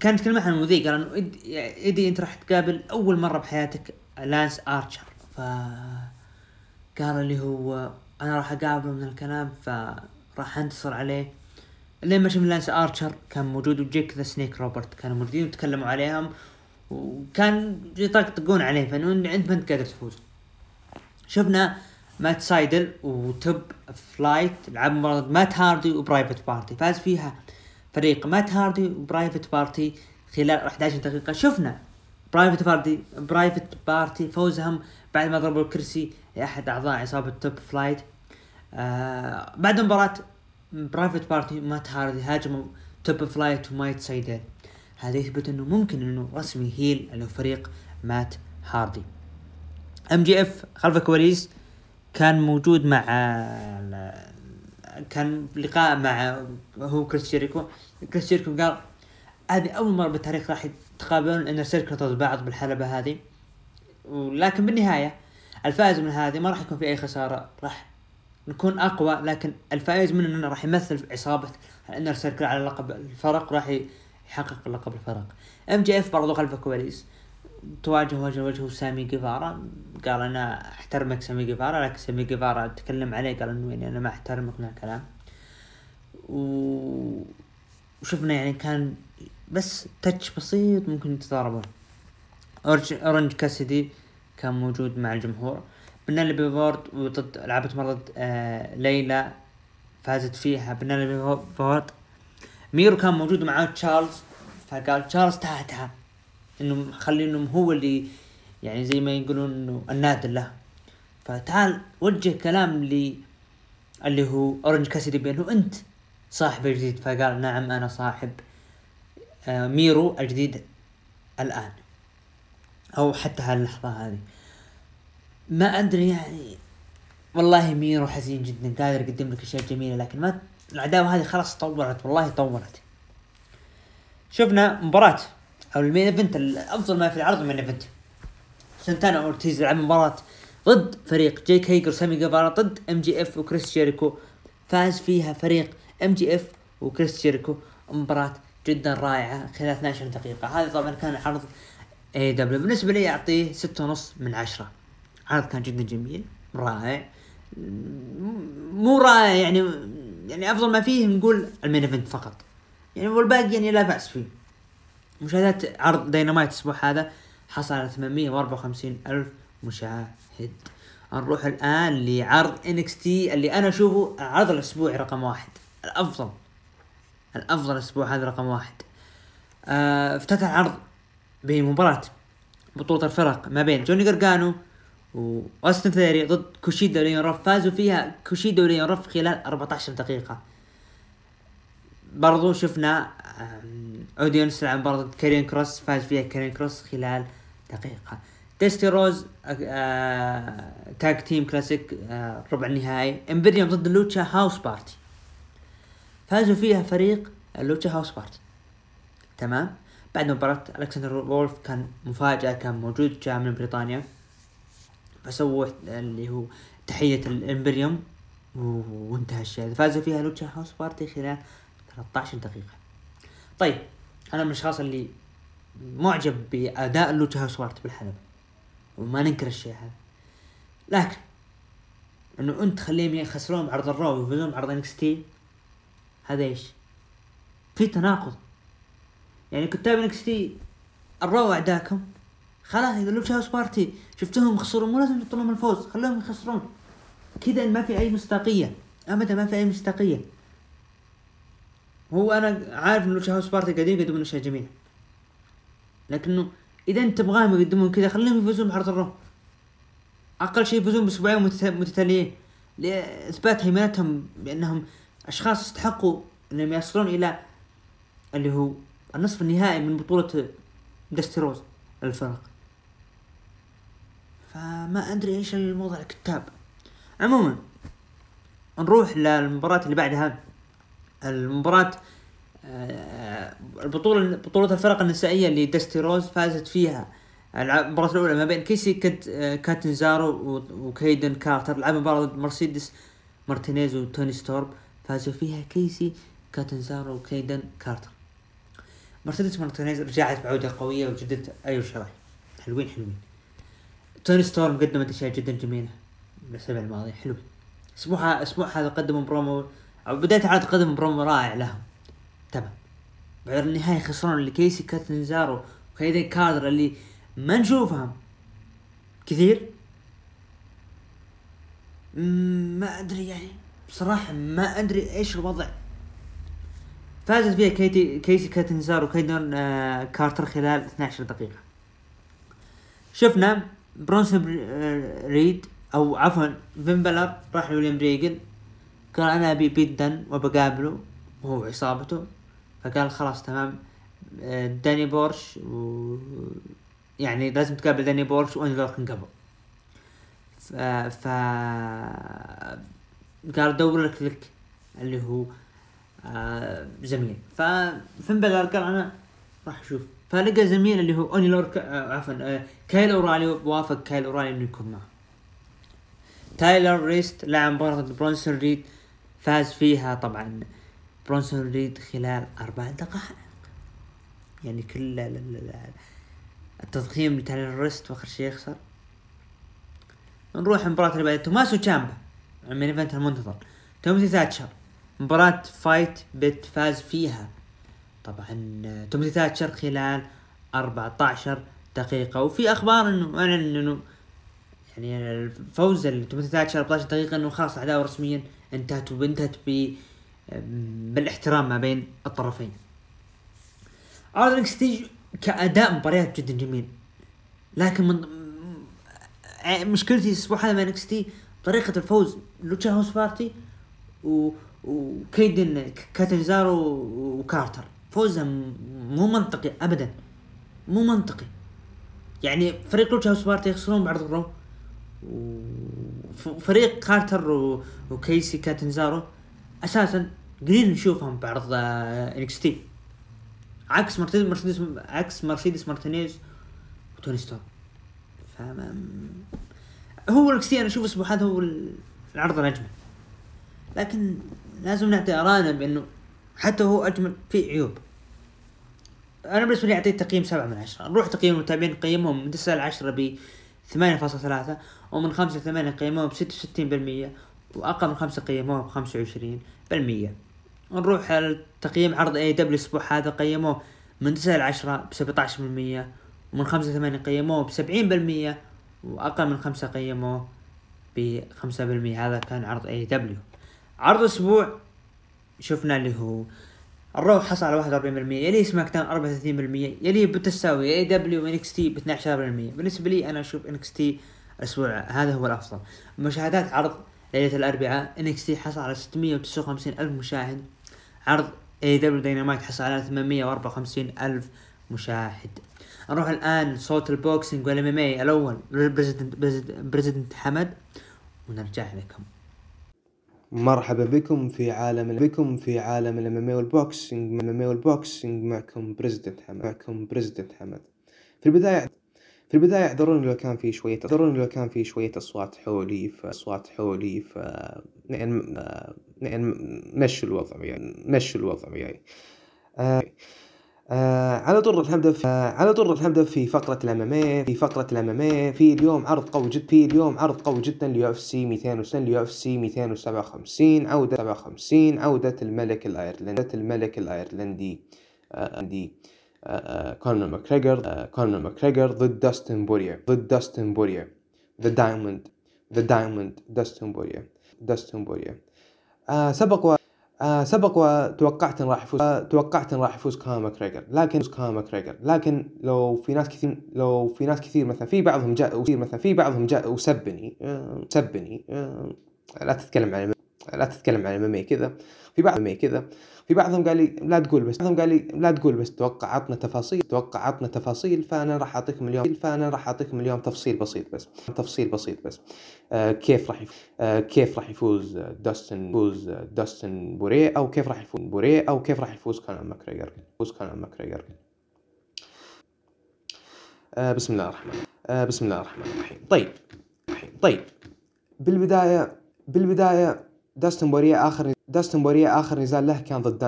كانت كلمة عن المذيع قال إنه إيدي أنت راح تقابل أول مرة بحياتك لانس آرشر. فقال اللي هو أنا راح أقابله من الكلام فراح أنتصر عليه. لما شفنا لانس آرشر كان موجود وجيك ذا سنيك روبرت كانوا موجودين وتكلموا عليهم وكان يطقطقون عليه فإنه أنت ما أنت قادر تفوز. شفنا مات سايدل وتوب فلايت لعب مباراة مات هاردي وبرايفت بارتي. فاز فيها فريق مات هاردي وبرايفت بارتي خلال 11 دقيقة. شفنا برايفت بارتي فوزهم بعد ما ضربوا الكرسي لأحد أعضاء عصابة توب فلايت. بعد مباراة برايفت بارتي مات هاردي هاجموا توب فلايت ومايت سايدل. هذا يثبت إنه ممكن إنه رسمي هيل إنه فريق مات هاردي. MJF خلف الكواليس كان موجود مع كان لقاء مع هو كريس جيريكو قال هذه أول مرة بالتاريخ راح يتقابلون إن السيركل ضد بعض بالحلبة هذه، ولكن بالنهاية الفائز من هذه ما راح يكون في أي خسارة، راح نكون أقوى، لكن الفائز من إنه راح يمثل عصابة إن السيركل على لقب الفرق راح يحقق لقب الفرق. MJF برضو خلف الكواليس تواجه وجه سامي جيفارا. قال أنا احترمك سامي جيفارا، لكن سامي جيفارا تكلم عليه قال إنه يعني أنا ما احترمك من الكلام. وشفنا يعني كان بس تتش بسيط ممكن يتضاربون. أورنج كاسيدي كان موجود مع الجمهور. بنالي بيفورد وضد لعبت مرض ليلى فازت فيها بنالي بيفورد. ميرو كان موجود معه تشارلز، فقال تشارلز تاعتها انه خلينهم هو اللي يعني زي ما يقولون انه النادل له، فتعال وجه كلام لي اللي هو أورنج كاسيدي بأنه أنت صاحب الجديد، فقال نعم أنا صاحب ميرو الجديد الآن أو حتى هاللحظة هذه. ما أدري يعني والله ميرو حزين جدا، قادر يقدم لك أشياء جميلة، لكن ما العداوة هذه خلاص طورت، والله طورت. شفنا مباراة أو المين إيفنت الأفضل ما في العرض، من إيفنت سانتانا أورتيز يلعب مباراة ضد فريق جيك هيجر سامي جيفارا ضد MJF وكريس جيريكو، فاز فيها فريق MJF وكريس جيريكو. مباراة جدا رائعة خلال 12 دقيقة. هذا طبعا كان عرض AEW، بالنسبة لي أعطيه 6.5 من 10. عرض كان جدا جميل رائع، مو رائع يعني أفضل ما فيه نقول المين إيفنت فقط يعني، والباقي يعني لا بأس فيه. مشاهدات عرض داينامايت الأسبوع هذا حصل على 854,000 مشاهد. نروح الآن لعرض NXT اللي أنا أشوفه عرض الأسبوع رقم 1، الأفضل الأسبوع هذا رقم 1. افتتح العرض بمباراة بطولة الفرق ما بين جوني غرغانو وأستن ثيري ضد كوشيدا وليون روف، فازوا فيها كوشيدا وليون روف خلال 14 دقيقة. برضو شفنا أودينس لعب مباراة ضد كارين كروس، فاز فيها كارين كروس خلال دقيقة. تيستي روز تاج تيم كلاسيك ربع النهائي، امبريوم ضد لوتشا هاوس بارتي، فازوا فيها فريق لوتشا هاوس بارتي. تمام. بعد مباراة ألكسندر وولف كان مفاجأة، كان موجود جاء من بريطانيا، فسووا اللي هو تحية الامبريوم وانتهى الشيء. فازوا فيها لوتشا هاوس بارتي خلال 13 دقيقة. طيب أنا من الأشخاص اللي معجب بأداء لوتشا هاوس بارتي بالحلبة وما ننكر الشيء هذا، لكن انه انت خليهم يخسرون بعرض الراو ويفوزون بعرض انكستي، هذا ايش في تناقض يعني. كتاب انكستي الراو اعداكم خلاص، اذا لوتشا هاوس بارتي شفتهم يخسرون مو لازم تطلبون الفوز، خلوهم يخسرون كذا، ما في اي مصداقيه ابدا، ما في اي مصداقيه. هو انا عارف ان لوتشا هاوس بارتي قاعدين يقدمون اشياء جميله، لكنه اذا انت تبغاهم يقدمون كذا خليهم يفوزون بعرض الرو، اقل شيء يفوزون باسبوعين متتاليين لاثبات هيمنتهم بانهم اشخاص يستحقوا انهم يصلون الى اللي هو النصف النهائي من بطولة دستيروز الفرق. فما ادري ايش الموضوع الكتاب. عموما نروح للمباراة اللي بعدها، المباراة بطولة الفرق النسائية اللي دستي روز، فازت فيها المباراة الأولى ما بين كيسي كاتنزارو وكايدن كارتر، لعبوا مباراة ضد مرسيدس مارتينيز وتوني ستورم، فازوا فيها كيسي كاتنزارو وكايدن كارتر. مرسيدس مارتينيز رجعت بعودة قوية وجدت أي شراي حلوين. توني ستورم قدمت أشياء جدا جميلة الأسبوع الماضي، حلو. أسبوع هذا قدموا برومو أو بداية عاد قدموا برومو رائع لهم. تمام. بعد النهاية خسرون اللي كيسي كاتنزارو وكايدن كارتر اللي ما نشوفهم كثير. ما أدري يعني بصراحة ما أدري إيش الوضع. فازت فيها كيسي كاتنزارو وكايدن كارتر خلال 12 دقيقة. شفنا برونسون ريد أو عفوا فين بلر راح لوليام ريجل، قال أنا أبي بيدن وبقابله وهو عصابته، فقال خلاص تمام داني بورش يعني لازم تقابل داني بورش وأني لوركن قبل، قال دور لك اللي هو زميل. ففين بدأ قال أنا راح أشوف، فلقى زميل اللي هو أني لورك عفوا كايل أورالي، وافق كايل أورالي إنه يكون معه. تايلر ريست لعب مباراة ضد برونسون ريد، فاز فيها طبعا برونسون ريد خلال 4 دقائق. يعني كل التضخيم لتايلر ريست واخر شيء يخسر. نروح مباراة اللي بعدها، توماسو تشامبا من ايفنت المنتظر، تومثي تاتشر مباراة فايت بيت، فاز فيها طبعا تومثي تاتشر خلال 14 دقيقة. وفي أخبار إنه يعني الفوز اللي 13 دقيقة إنه خلاص العداوة رسميا انتهت، وانتهت بالاحترام ما بين الطرفين. NXT كأداء مباريات جدا جميل، لكن من مشكلتي الأسبوع هذا مع NXT طريقة الفوز لوتشا هاوس بارتي وكيدن كاتنزارو وكارتر. فوزها مو منطقي أبدا، مو منطقي. يعني فريق لوتشا هاوس بارتي يخسرون بعرض الرو، وفريق كارتر وكيسي كاتنزارو أساسا قليل نشوفهم بعرض NXT، عكس مرسيدس مارتينيز وتوني ستور. هو NXT أنا أشوف أسبوع هذا هو العرض الأجمل، لكن لازم نعطي آراءنا بأنه حتى هو أجمل فيه عيوب. أنا بالنسبة لي أعطيه تقييم 7/10. نروح تقييم المتابعين، قيمهم من 9/10 ب8.3، ومن 5/8 قيمهم ب66%، وأقل من 5 قيمهم ب25%. نروح على تقييم عرض AEW أسبوع هذا، قيموه من 9/10 ب17%، ومن 5/8 قيموه ب70%، وأقل من 5 قيموه ب5%. هذا كان عرض AEW. عرض أسبوع شفنا اللي هو الروح حصل على 41%، يليه سماك داون 34%، يليه بالتساوي AEW NXT 12%. بالنسبة لي أنا أشوف NXT الأسبوع هذا هو الأفضل. مشاهدات عرض ليلة الأربعاء NXT حصل على 659,000 مشاهد، عرض AEW Dynamite حصل على 854,000 مشاهد. نروح الآن صوت البوكسينج والMMA الأول بريزيدنت حمد، ونرجع لكم. مرحبا بكم في عالم الامامي والبوكسينج. معكم بريزيدنت حمد. في البداية اعذروني لو كان في شوية أصوات حولي، نمشي الوضع وياي على طول الحمد في فقرة الامامي. في اليوم عرض قوي جدا، UFC 257 عودة الملك الايرلندي كونر ماكريغر ضد داستن بوريا ذا دايموند داستن بوريا. سبق وتوقعت ان راح يفوز كونر ماكريغر لكن لو في ناس كثير مثلا في بعضهم جاء وسبني لا تتكلم عن MMA كذا. في بعضهم قال لي لا تقول بس توقعتنا تفاصيل. فانا راح اعطيكم اليوم تفصيل بسيط بس كيف راح يفوز داستن بوريه، او كيف راح يفوز بوريه، او كيف راح يفوز كونر ماكريغر. بسم الله الرحمن الرحيم. طيب بالبدايه داستن بوريه آخر نزال له كان ضد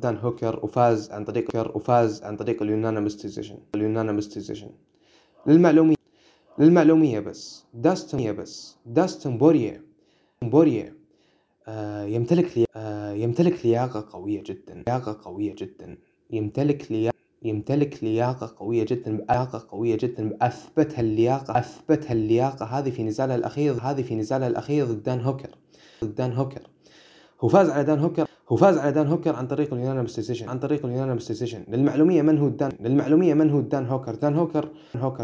دان هوكر، وفاز عن طريق اليونانامس ديسيجن. للمعلومية بس داستن بوريه يمتلك لياقة قوية جدا. أثبتها اللياقة هذه في نزالها الأخير ضد دان هوكر. هو فاز على دان هوكر عن طريق اليونانامس ديسيجن. للمعلومية من هو دان هوكر؟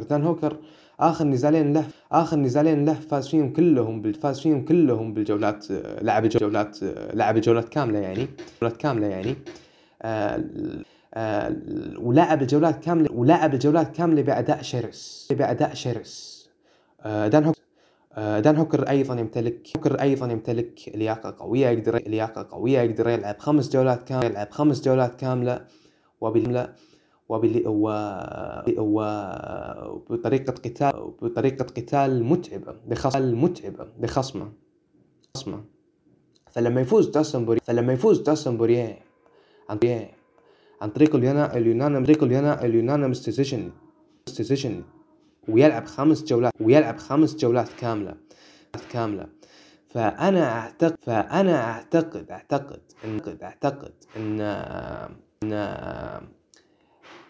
دان هوكر آخر نزالين له فاز فيهم كلهم بالجولات، لعب جولات كاملة يعني. ولعب الجولات كاملة بأداء شرس. دان هوكر أيضا يمتلك لياقة قوية. يقدر يلعب 5 جولات كاملة وبطريقة قتال متعبة لخصمه. فلما يفوز داستن بوريه عن طريق اليونانامس ديسيجن ويلعب خمس جولات كاملة. فأنا أعتقد إن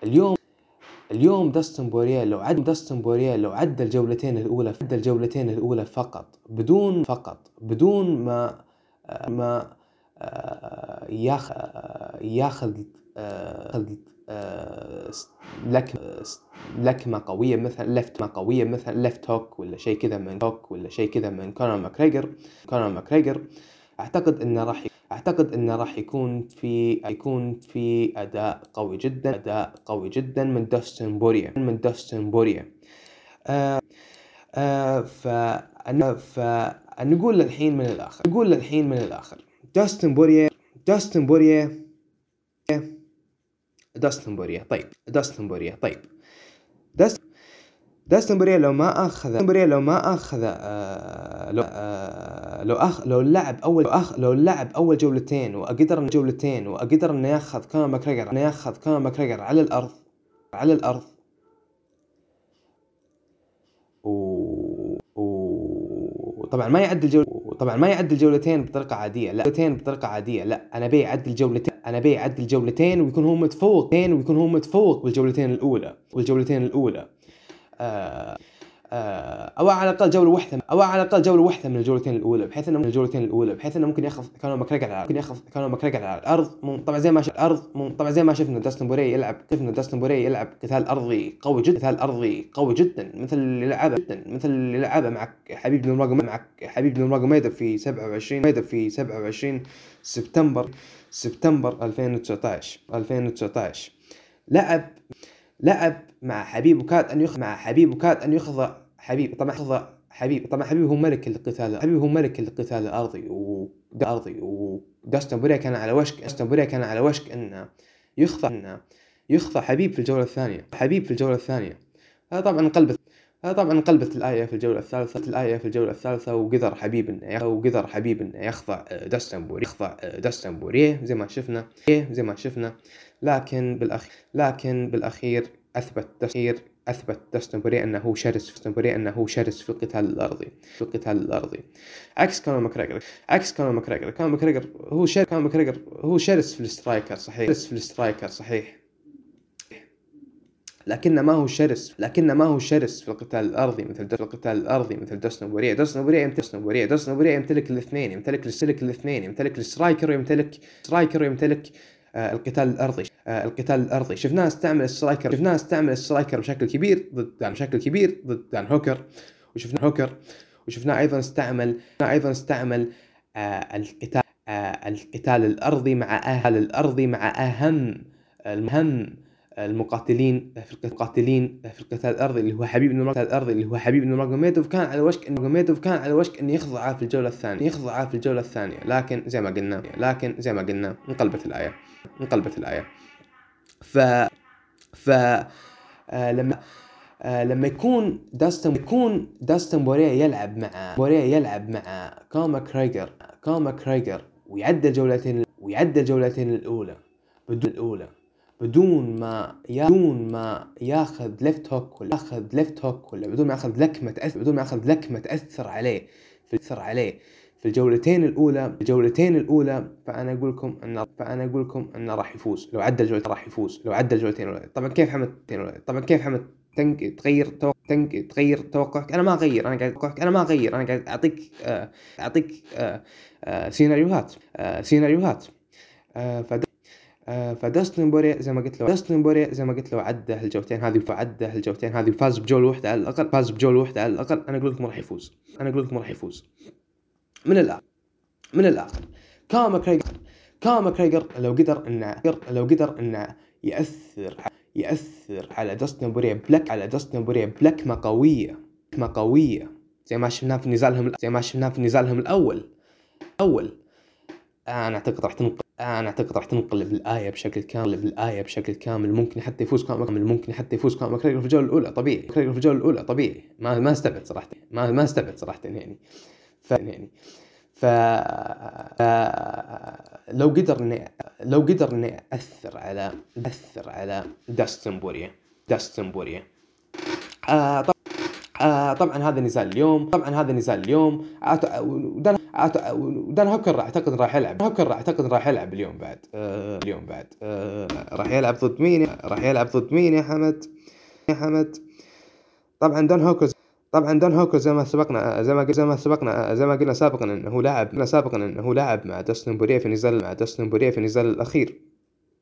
اليوم اليوم داستن بوريال لو عدى الجولتين الأولى فقط بدون ما ياخذ لكمة قوية مثل ليفت هوك ولا شيء كذا من كونر ماكريجر. أعتقد إنه راح يكون في أداء قوي جدا من داستن بوريال. فنقول الحين من الآخر داستن بوريال. داستن بوريال لو لعب أول جولتين وأقدر إنه يأخذ كونر ماكريجر على الأرض وطبعا ما يعدل جولتين بطريقة عادية. لا، أنا بيعدل جولتين ويكون هو متفوق بالجولتين الأولى. أو على الأقل جولة واحدة من الجولتين الأولى بحيث إنه ممكن يأخذ كونر ماكريجر على الأرض. طبعا زي ما شفنا داستن بوري يلعب قتال أرضي قوي جدا مثل اللي لعبه مع حبيب نورماجوميدوف في 27 سبتمبر 2019. لعب مع حبيب وكاد أن يخضع حبيب. طبعا حبيب هو ملك القتال الأرضي وداستن بوري كان على وشك أنه يخضع حبيب في الجولة الثانية. هذا طبعا انقلبت الآية في الجولة الثالثة وقدر حبيب إنه يخضع داستن بوري زي ما شفنا. لكن بالأخير أثبت داستن بوري أنه شرس في القتال الأرضي. عكس كونر ماكريجر هو شرس في الاسترايكر صحيح. لكنه ما هو شرس في القتال الأرضي مثل داستن بوري يمتلك الاثنين، يمتلك السترايكر ويمتلك القتال الأرضي. شفناه استعمل السترايكر بشكل كبير ضد هوكر، وشفناه أيضا استعمل القتال الأرضي مع أهم المقاتلين في القتال الأرضي اللي هو حبيب نورماجوميدوف. كان على وشك أن يخضعه في الجولة الثانية. لكن زي ما قلنا انقلبت الآية. لما يكون داستن بوري يلعب مع كونر ماكريجر ويعدل الجولتين الأولى بدون ما ياخذ ليفت هوك ولا بدون ما ياخذ لكمة تأثر عليه في الجولتين الأولى. فأنا أقول لكم أنه راح يفوز لو عدل جولتين. طبعا كيف حمد تغير توقعك؟ أنا ما أغير. أنا قاعد أعطيك سيناريوهات. فداستن بوري زي ما قلت له عدى الجولتين هذه وفاز بجولة واحدة على الأقل. أنا أقول لكم راح يفوز من الآخر. كونر ماكريجر لو قدر إنه يأثر على داستن بوري بلك ما قوية زي ما شفناه في نزالهم الأول. أنا أعتقد راح تنقلب الآية بشكل كامل. ممكن حتى يفوز كونر ماكريجر في الجولة الأولى طبيعي. ما استبعد صراحة يعني. لو قدر أثر على داستن بوري. طبعا هذا نزال اليوم. ودان هوكر أعتقد راح يلعب اليوم بعد. راح يلعب ضد مين يا حمد؟ يا حمد. طبعا دان هوكر زي ما قلنا سابقا انه لاعب مع داستن بوريه في النزال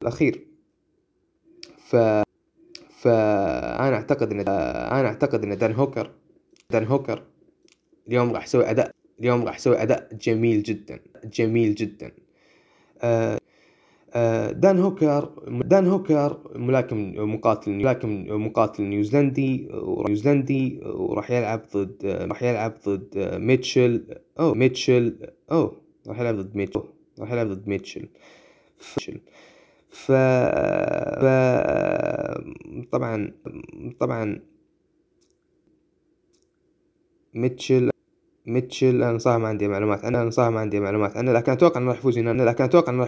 الاخير. فانا اعتقد ان دان هوكر اليوم راح يسوي اداء جميل جدا. دان هوكر مقاتل نيوزيلندي وراح يلعب ضد ميتشل. طبعا ميتشل انا صار ما عندي معلومات انا، لكن اتوقع انه راح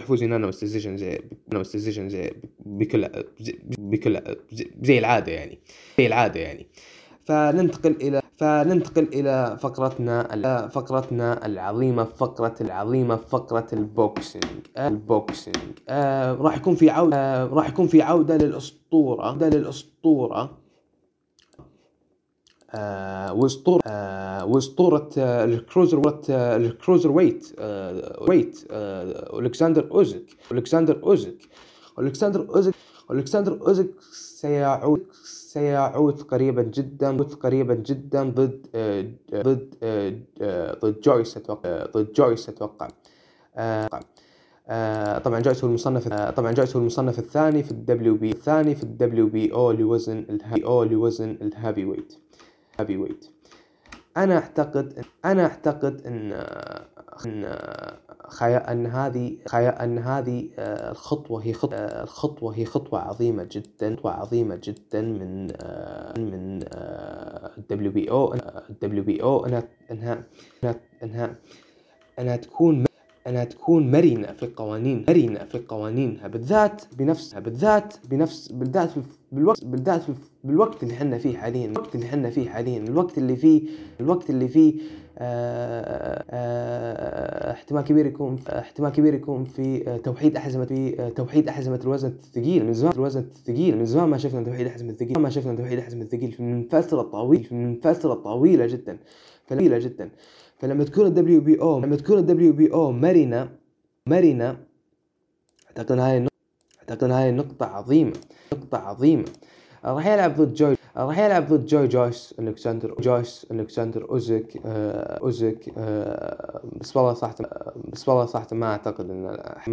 يفوز يونانا. واستيزيشن زي بكل زي العاده يعني. فننتقل الى فقرتنا العظيمه، فقره البوكسينج. راح يكون في عوده للاسطوره واسطورة الكروزر ويت ألكسندر أوزيك سيعود قريبا جدا ضد جويس أتوقع. طبعا جويس هو المصنف الثاني في الدبليو بي او لوزن الهابي ويت. انا اعتقد ان هذه الخطوه هي خطوه عظيمه جدا من دبليو بي او انها تكون مرنه في قوانينها بالذات بالوقت اللي احنا فيه حاليا، الوقت اللي فيه احتمال كبير يكون في توحيد أحزمة الوزن الثقيل. من زمان ما شفنا توحيد أحزمة الثقيل من فترة طويلة جدا. فلما تكون الدبليو بي او مرنة اعتقد هاي نقطة عظيمة. راح يلعب ضد جويس ألكسندر أوزيك. بس والله صراحة ما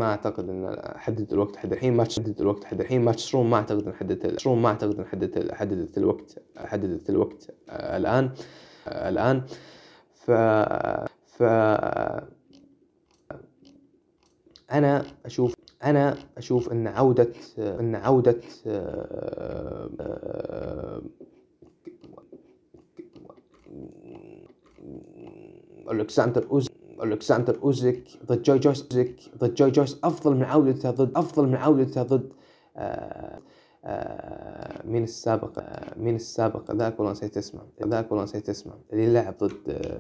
أعتقد إن حدد الوقت ماتشروم. ما أعتقد إن حددت الوقت الآن. ف أنا أشوف إن عودة ألكسندر أوزيك ضد جويس أفضل من عودتها ضد من السابق ذاك والله نسيت اسمه اللي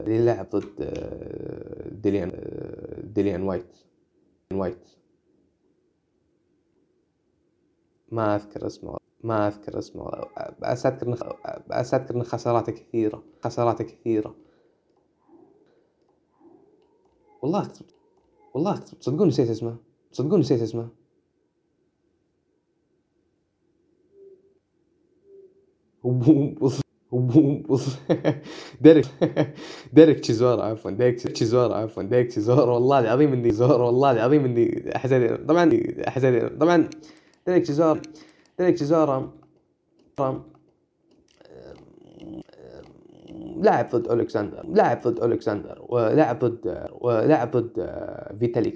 لعب ضد ديليان وايت. ما أذكر اسمه. أستذكر إن خساراته كثيرة والله تصدقون نسيت اسمه. ديريك تشيزورا والله العظيم إني أحسن. طبعا ديريك تشيزورا لاعب ضد ألكسندر ولاعب ضد فيتالي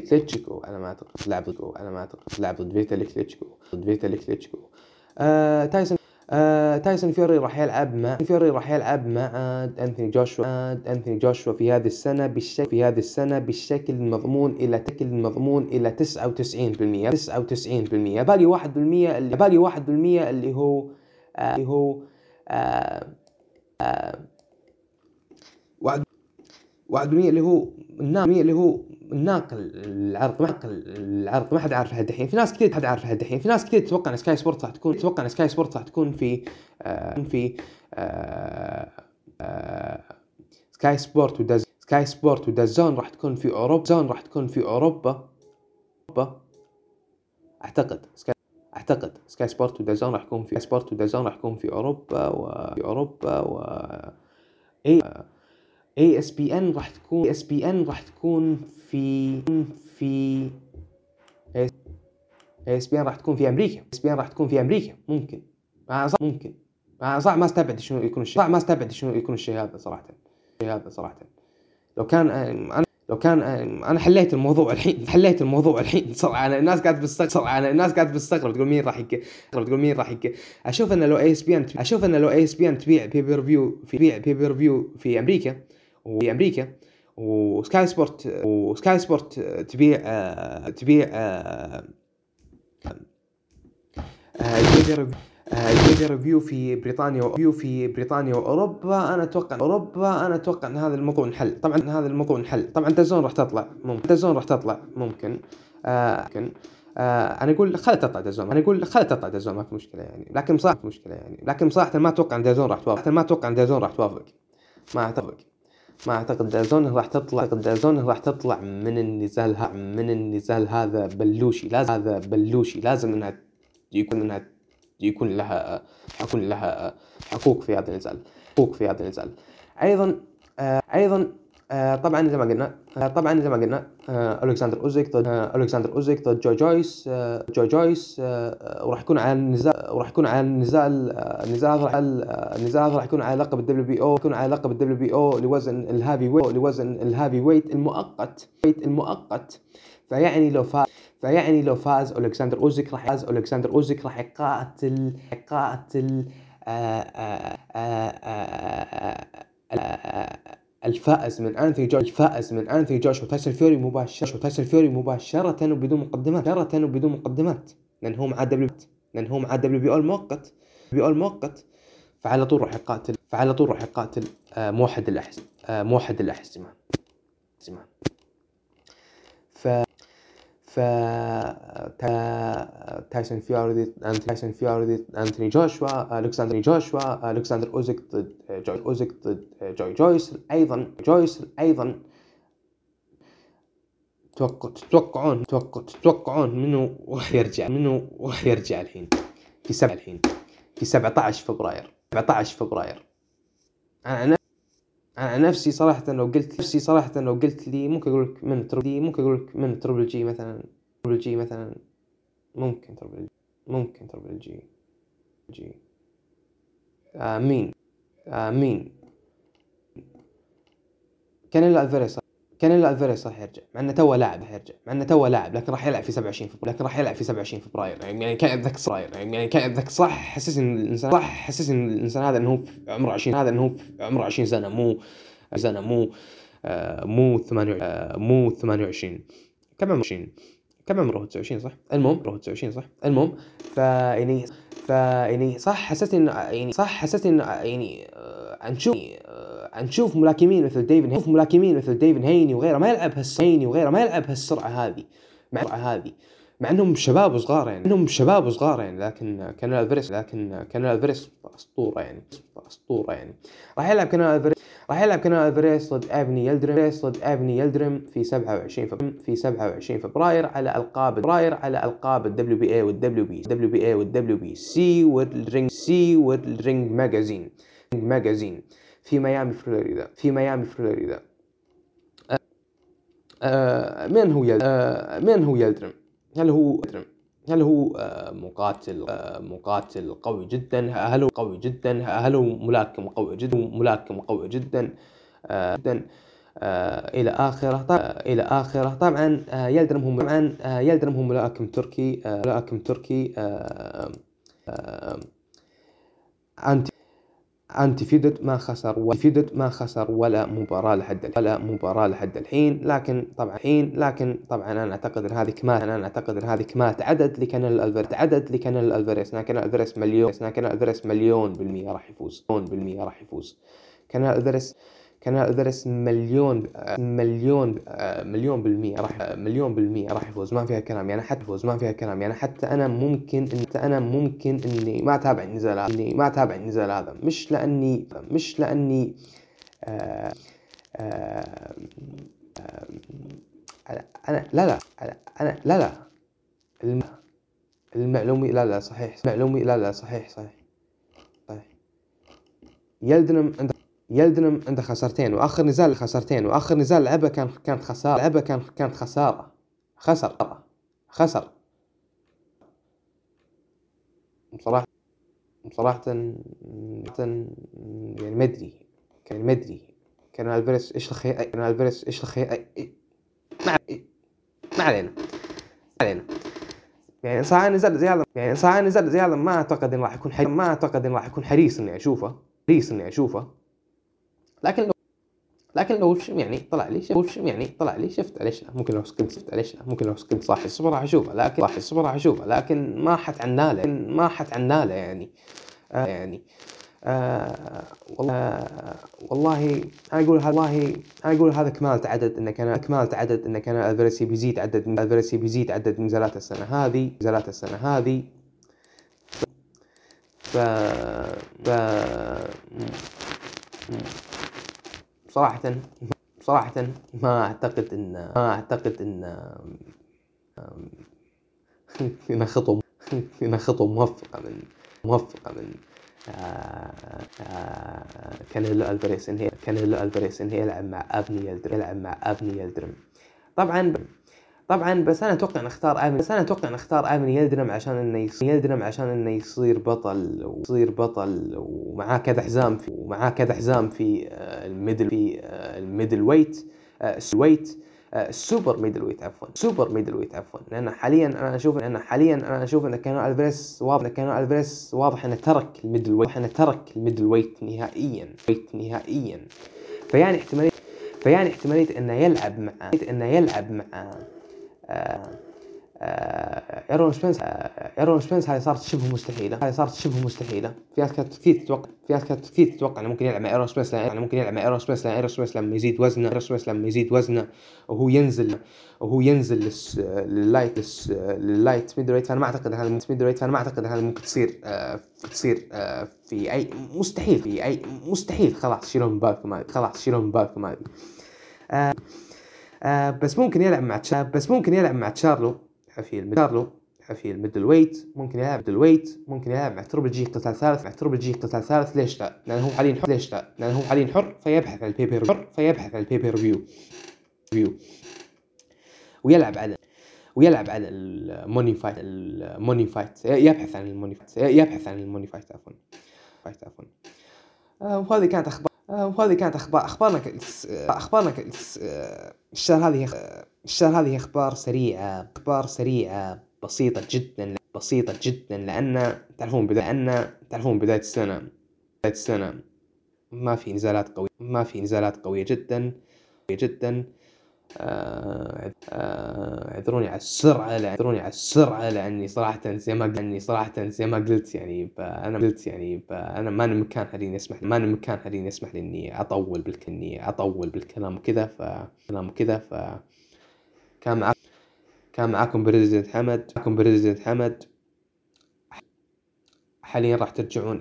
كليتشكو. أنا ما أعتقد لاعب ضد فيتالي كليتشكو. تايسون فيوري راح يلعب مع أنثوني جوشوا في هذه السنة بالشكل المضمون إلى 99%. بالي 1% اللي هو وعقلية اللي هو الناقل، العرض ما حد عارفها الحين. في ناس كثير حد عارفها الحين، في ناس كثير تتوقع ان سكاي سبورت راح تكون، في سكاي سبورت ودازون راح تكون في اوروبا، اعتقد سكاي سبورت ودازون راح يكون في اوروبا وفي اوروبا و اي اس بي ان راح تكون في امريكا ممكن. ما استبعد شنو يكون الشيء، هذا صراحه، لو كان انا حليت الموضوع الحين، صراحه الناس قاعده بتستغرب، تقول مين راح اشوف ان لو اي اس بي ان تبيع بيبر فيو في امريكا وسكاي سبورت تبيع يجي ريفيو في بريطانيا واوروبا. انا اتوقع ان هذا الموضوع انحل. دازون راح تطلع ممكن، انا اقول خلها تطلع دازون، ما في مشكله يعني. لكن صراحه مشكله يعني، ما اتوقع ان دازون راح توافق، ما اتوقع، دازون راح تطلع، من النزال، هذا بلوشي، لازم انها يكون، لها حكون لها حقوق في هذا النزال، ايضا طبعا زي ما قلنا، الكسندر اوزيك ضد جويس، وراح يكون على النزال، راح يكون على لقب الدبليو بي او، لوزن الهافي ويت، المؤقت، فيعني لو فاز، الكسندر اوزيك راح يقاتل، الفائز من أنثي جوش، وتايسون فيوري مباشرة، وبدون مقدمات، لأن هو مع دبليو، بي أول مؤقت، فعلى طول راح يقاتل، موحد الأحزمة، ف تايسون فيوري ضد أنثوني جوشوا، ألكسندر أوزيك ضد جويس. أيضا تتوقعون منو راح يرجع، الحين في 17 فبراير، أنا نفسي صراحة لو قلت، لي ممكن أقول لك من تربل، جي مثلا، ممكن تربل جي، كان الفيريس راح يرجع، مع انه تو لاعب، لكن راح يلعب في 27 فبراير، يعني كان ذاك صاير، صح. حسس ان الانسان، هذا انه عمره 20، سنه، مو سنه، مو 28، كم عمره 20، صح. المهم 29 صح. المهم فيعني صح، حسيت ان نشوف، ملاكمين مثل ديفن، هيني وغيره ما يلعب هالسرعه، هذه مع انهم شباب صغار يعني، لكن كان الفيرس، اسطوره يعني، راح يلعب ضد ابني يلدرم، في 27 فبراير على القاب، الدبليو بي اي والدبليو بي، سي والرينج، ماجازين، في ميامي فلوريدا، من هو يلدرم؟ هل هو مقاتل، قوي جدا؟ هل هو ملاكم قوي جدا؟ الى اخره، طبعا يلدرم هم، ملاكم تركي، أنتي ما خسر، ولا مباراة لحد الحين، لكن طبعا أنا أعتقد أن هذه كمات، عدد لكنال الألفيريس، كنال الألفيريس مليون، بالمية راح يفوز، كنال الألفيريس، كان درس مليون بالمية راح يفوز، ما فيها كلام. يعني حتى يفوز ما فيها كلام. يعني حتى انا ممكن اني ما اتابع النزال هذا، مش لاني انا لا لا انا لا لا المعلومي لا لا صحيح معلومي لا لا صحيح صحيح صحيح يلدنم عنده خسارتين، واخر نزال لعبه كانت خساره. خسر بصراحه يعني ما ادري كان الفيرس ايش الخير ما علينا. يعني صار نزل زي هذا ما اعتقد ان راح يكون حريص اني اشوفه. لكن لو طلع لي شفت عليه شيء، ممكن لو سكت صح الصبر راح اشوفه، لكن ما حت عناله والله انا اقول هذا كمالة عدد ان كان الفيرسي بيزيد عدد نزالات السنه هذه. صراحة ما اعتقد ان خطوة موفقة من كان الفيرس ان هي يلعب مع ابني يلدرم. طبعا بس انا اتوقع نختار امن يلدرم عشان انه يصير بطل ومعاه كذا حزام في الميدل ويت سوبر ميدل ويت عفوا. لان حاليا انا اشوف ان كانوا الفيرس واضح انه ترك الميدل ويت نهائيا. فيعني احتمالية انه يلعب مع ايرون سبنس هاي صارت شبه مستحيله. في ناس كانت تتوقع انه ممكن يلعب مع ايرون سبنس، لما يزيد وزنه وهو ينزل لللايت ميدل ويت. فانا ما اعتقد هذا ممكن تصير في اي مستحيل في اي مستحيل خلاص شيلهم بالكم. بس ممكن يلعب مع تشارلو في الميدل ويت. ممكن يلعب مع تربل جي قتال ثالث. ليش لا لانه هو حاليا حر فيبحث عن البيبر ريفيو ويلعب على الموني فايت. يبحث عن الموني فايت عفوا. وهذه كانت اخبارنا الشهر هذه اخبار سريعه بسيطه جدا لان تعرفون بدايه السنه ما في نزالات قويه جدا. اعذروني على السرعه لاني صراحه زي ما قلت يعني انا ما انا مكان هذين يسمح لي اني اطول بالكلام وكذا. كان معاكم بريزيدنت حمد. حاليا راح ترجعون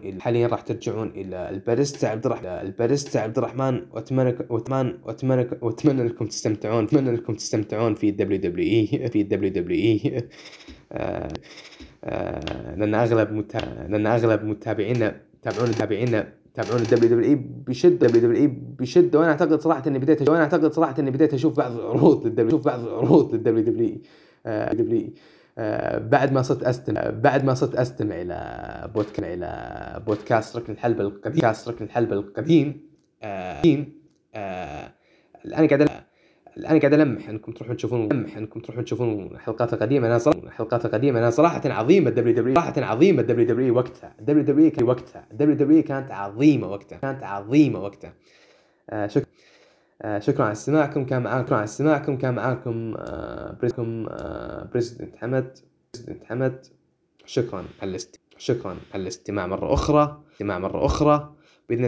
الى الباريستا عبد الرحمن. واتمنى لكم تستمتعون في WWE. لان اغلب متابعينا يتابعون WWE بشده. وانا اعتقد صراحه اني بديت اشوف بعض العروض للدبليو دبليو اي بعد ما صرت استمع الى بودكاست ركن الحلبة القديم. انا قاعد المح انكم تروحون تشوفون الحلقات القديمه. انا صراحه عظيمه الدبليو دبليو وقتها. الدبليو دبليو كانت عظيمه وقتها. شكرا على استماعكم. كان معاكم بريزيدنت حمد. شكرا على الاستماع مره اخرى. باذن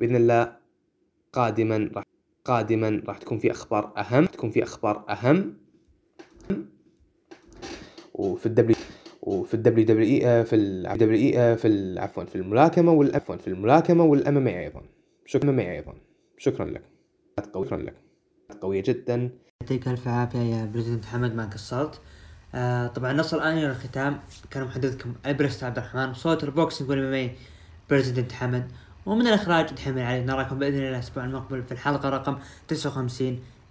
الله قادما راح تكون في اخبار اهم وفي الدبليو دبليو اي في الملاكمه والام ام ايضا. شكرا لك، قويه جدا. يعطيك الف عافيه يا بريزيدنت حمد، ما قصرت. طبعا نصل الان الى الختام. كان محدثكم البرست عبد الرحمن، صوت البوكسينج والميمي بريزيدنت حمد، ومن الاخراج دحمل علي. نراكم باذن الله الاسبوع المقبل في الحلقه رقم 59.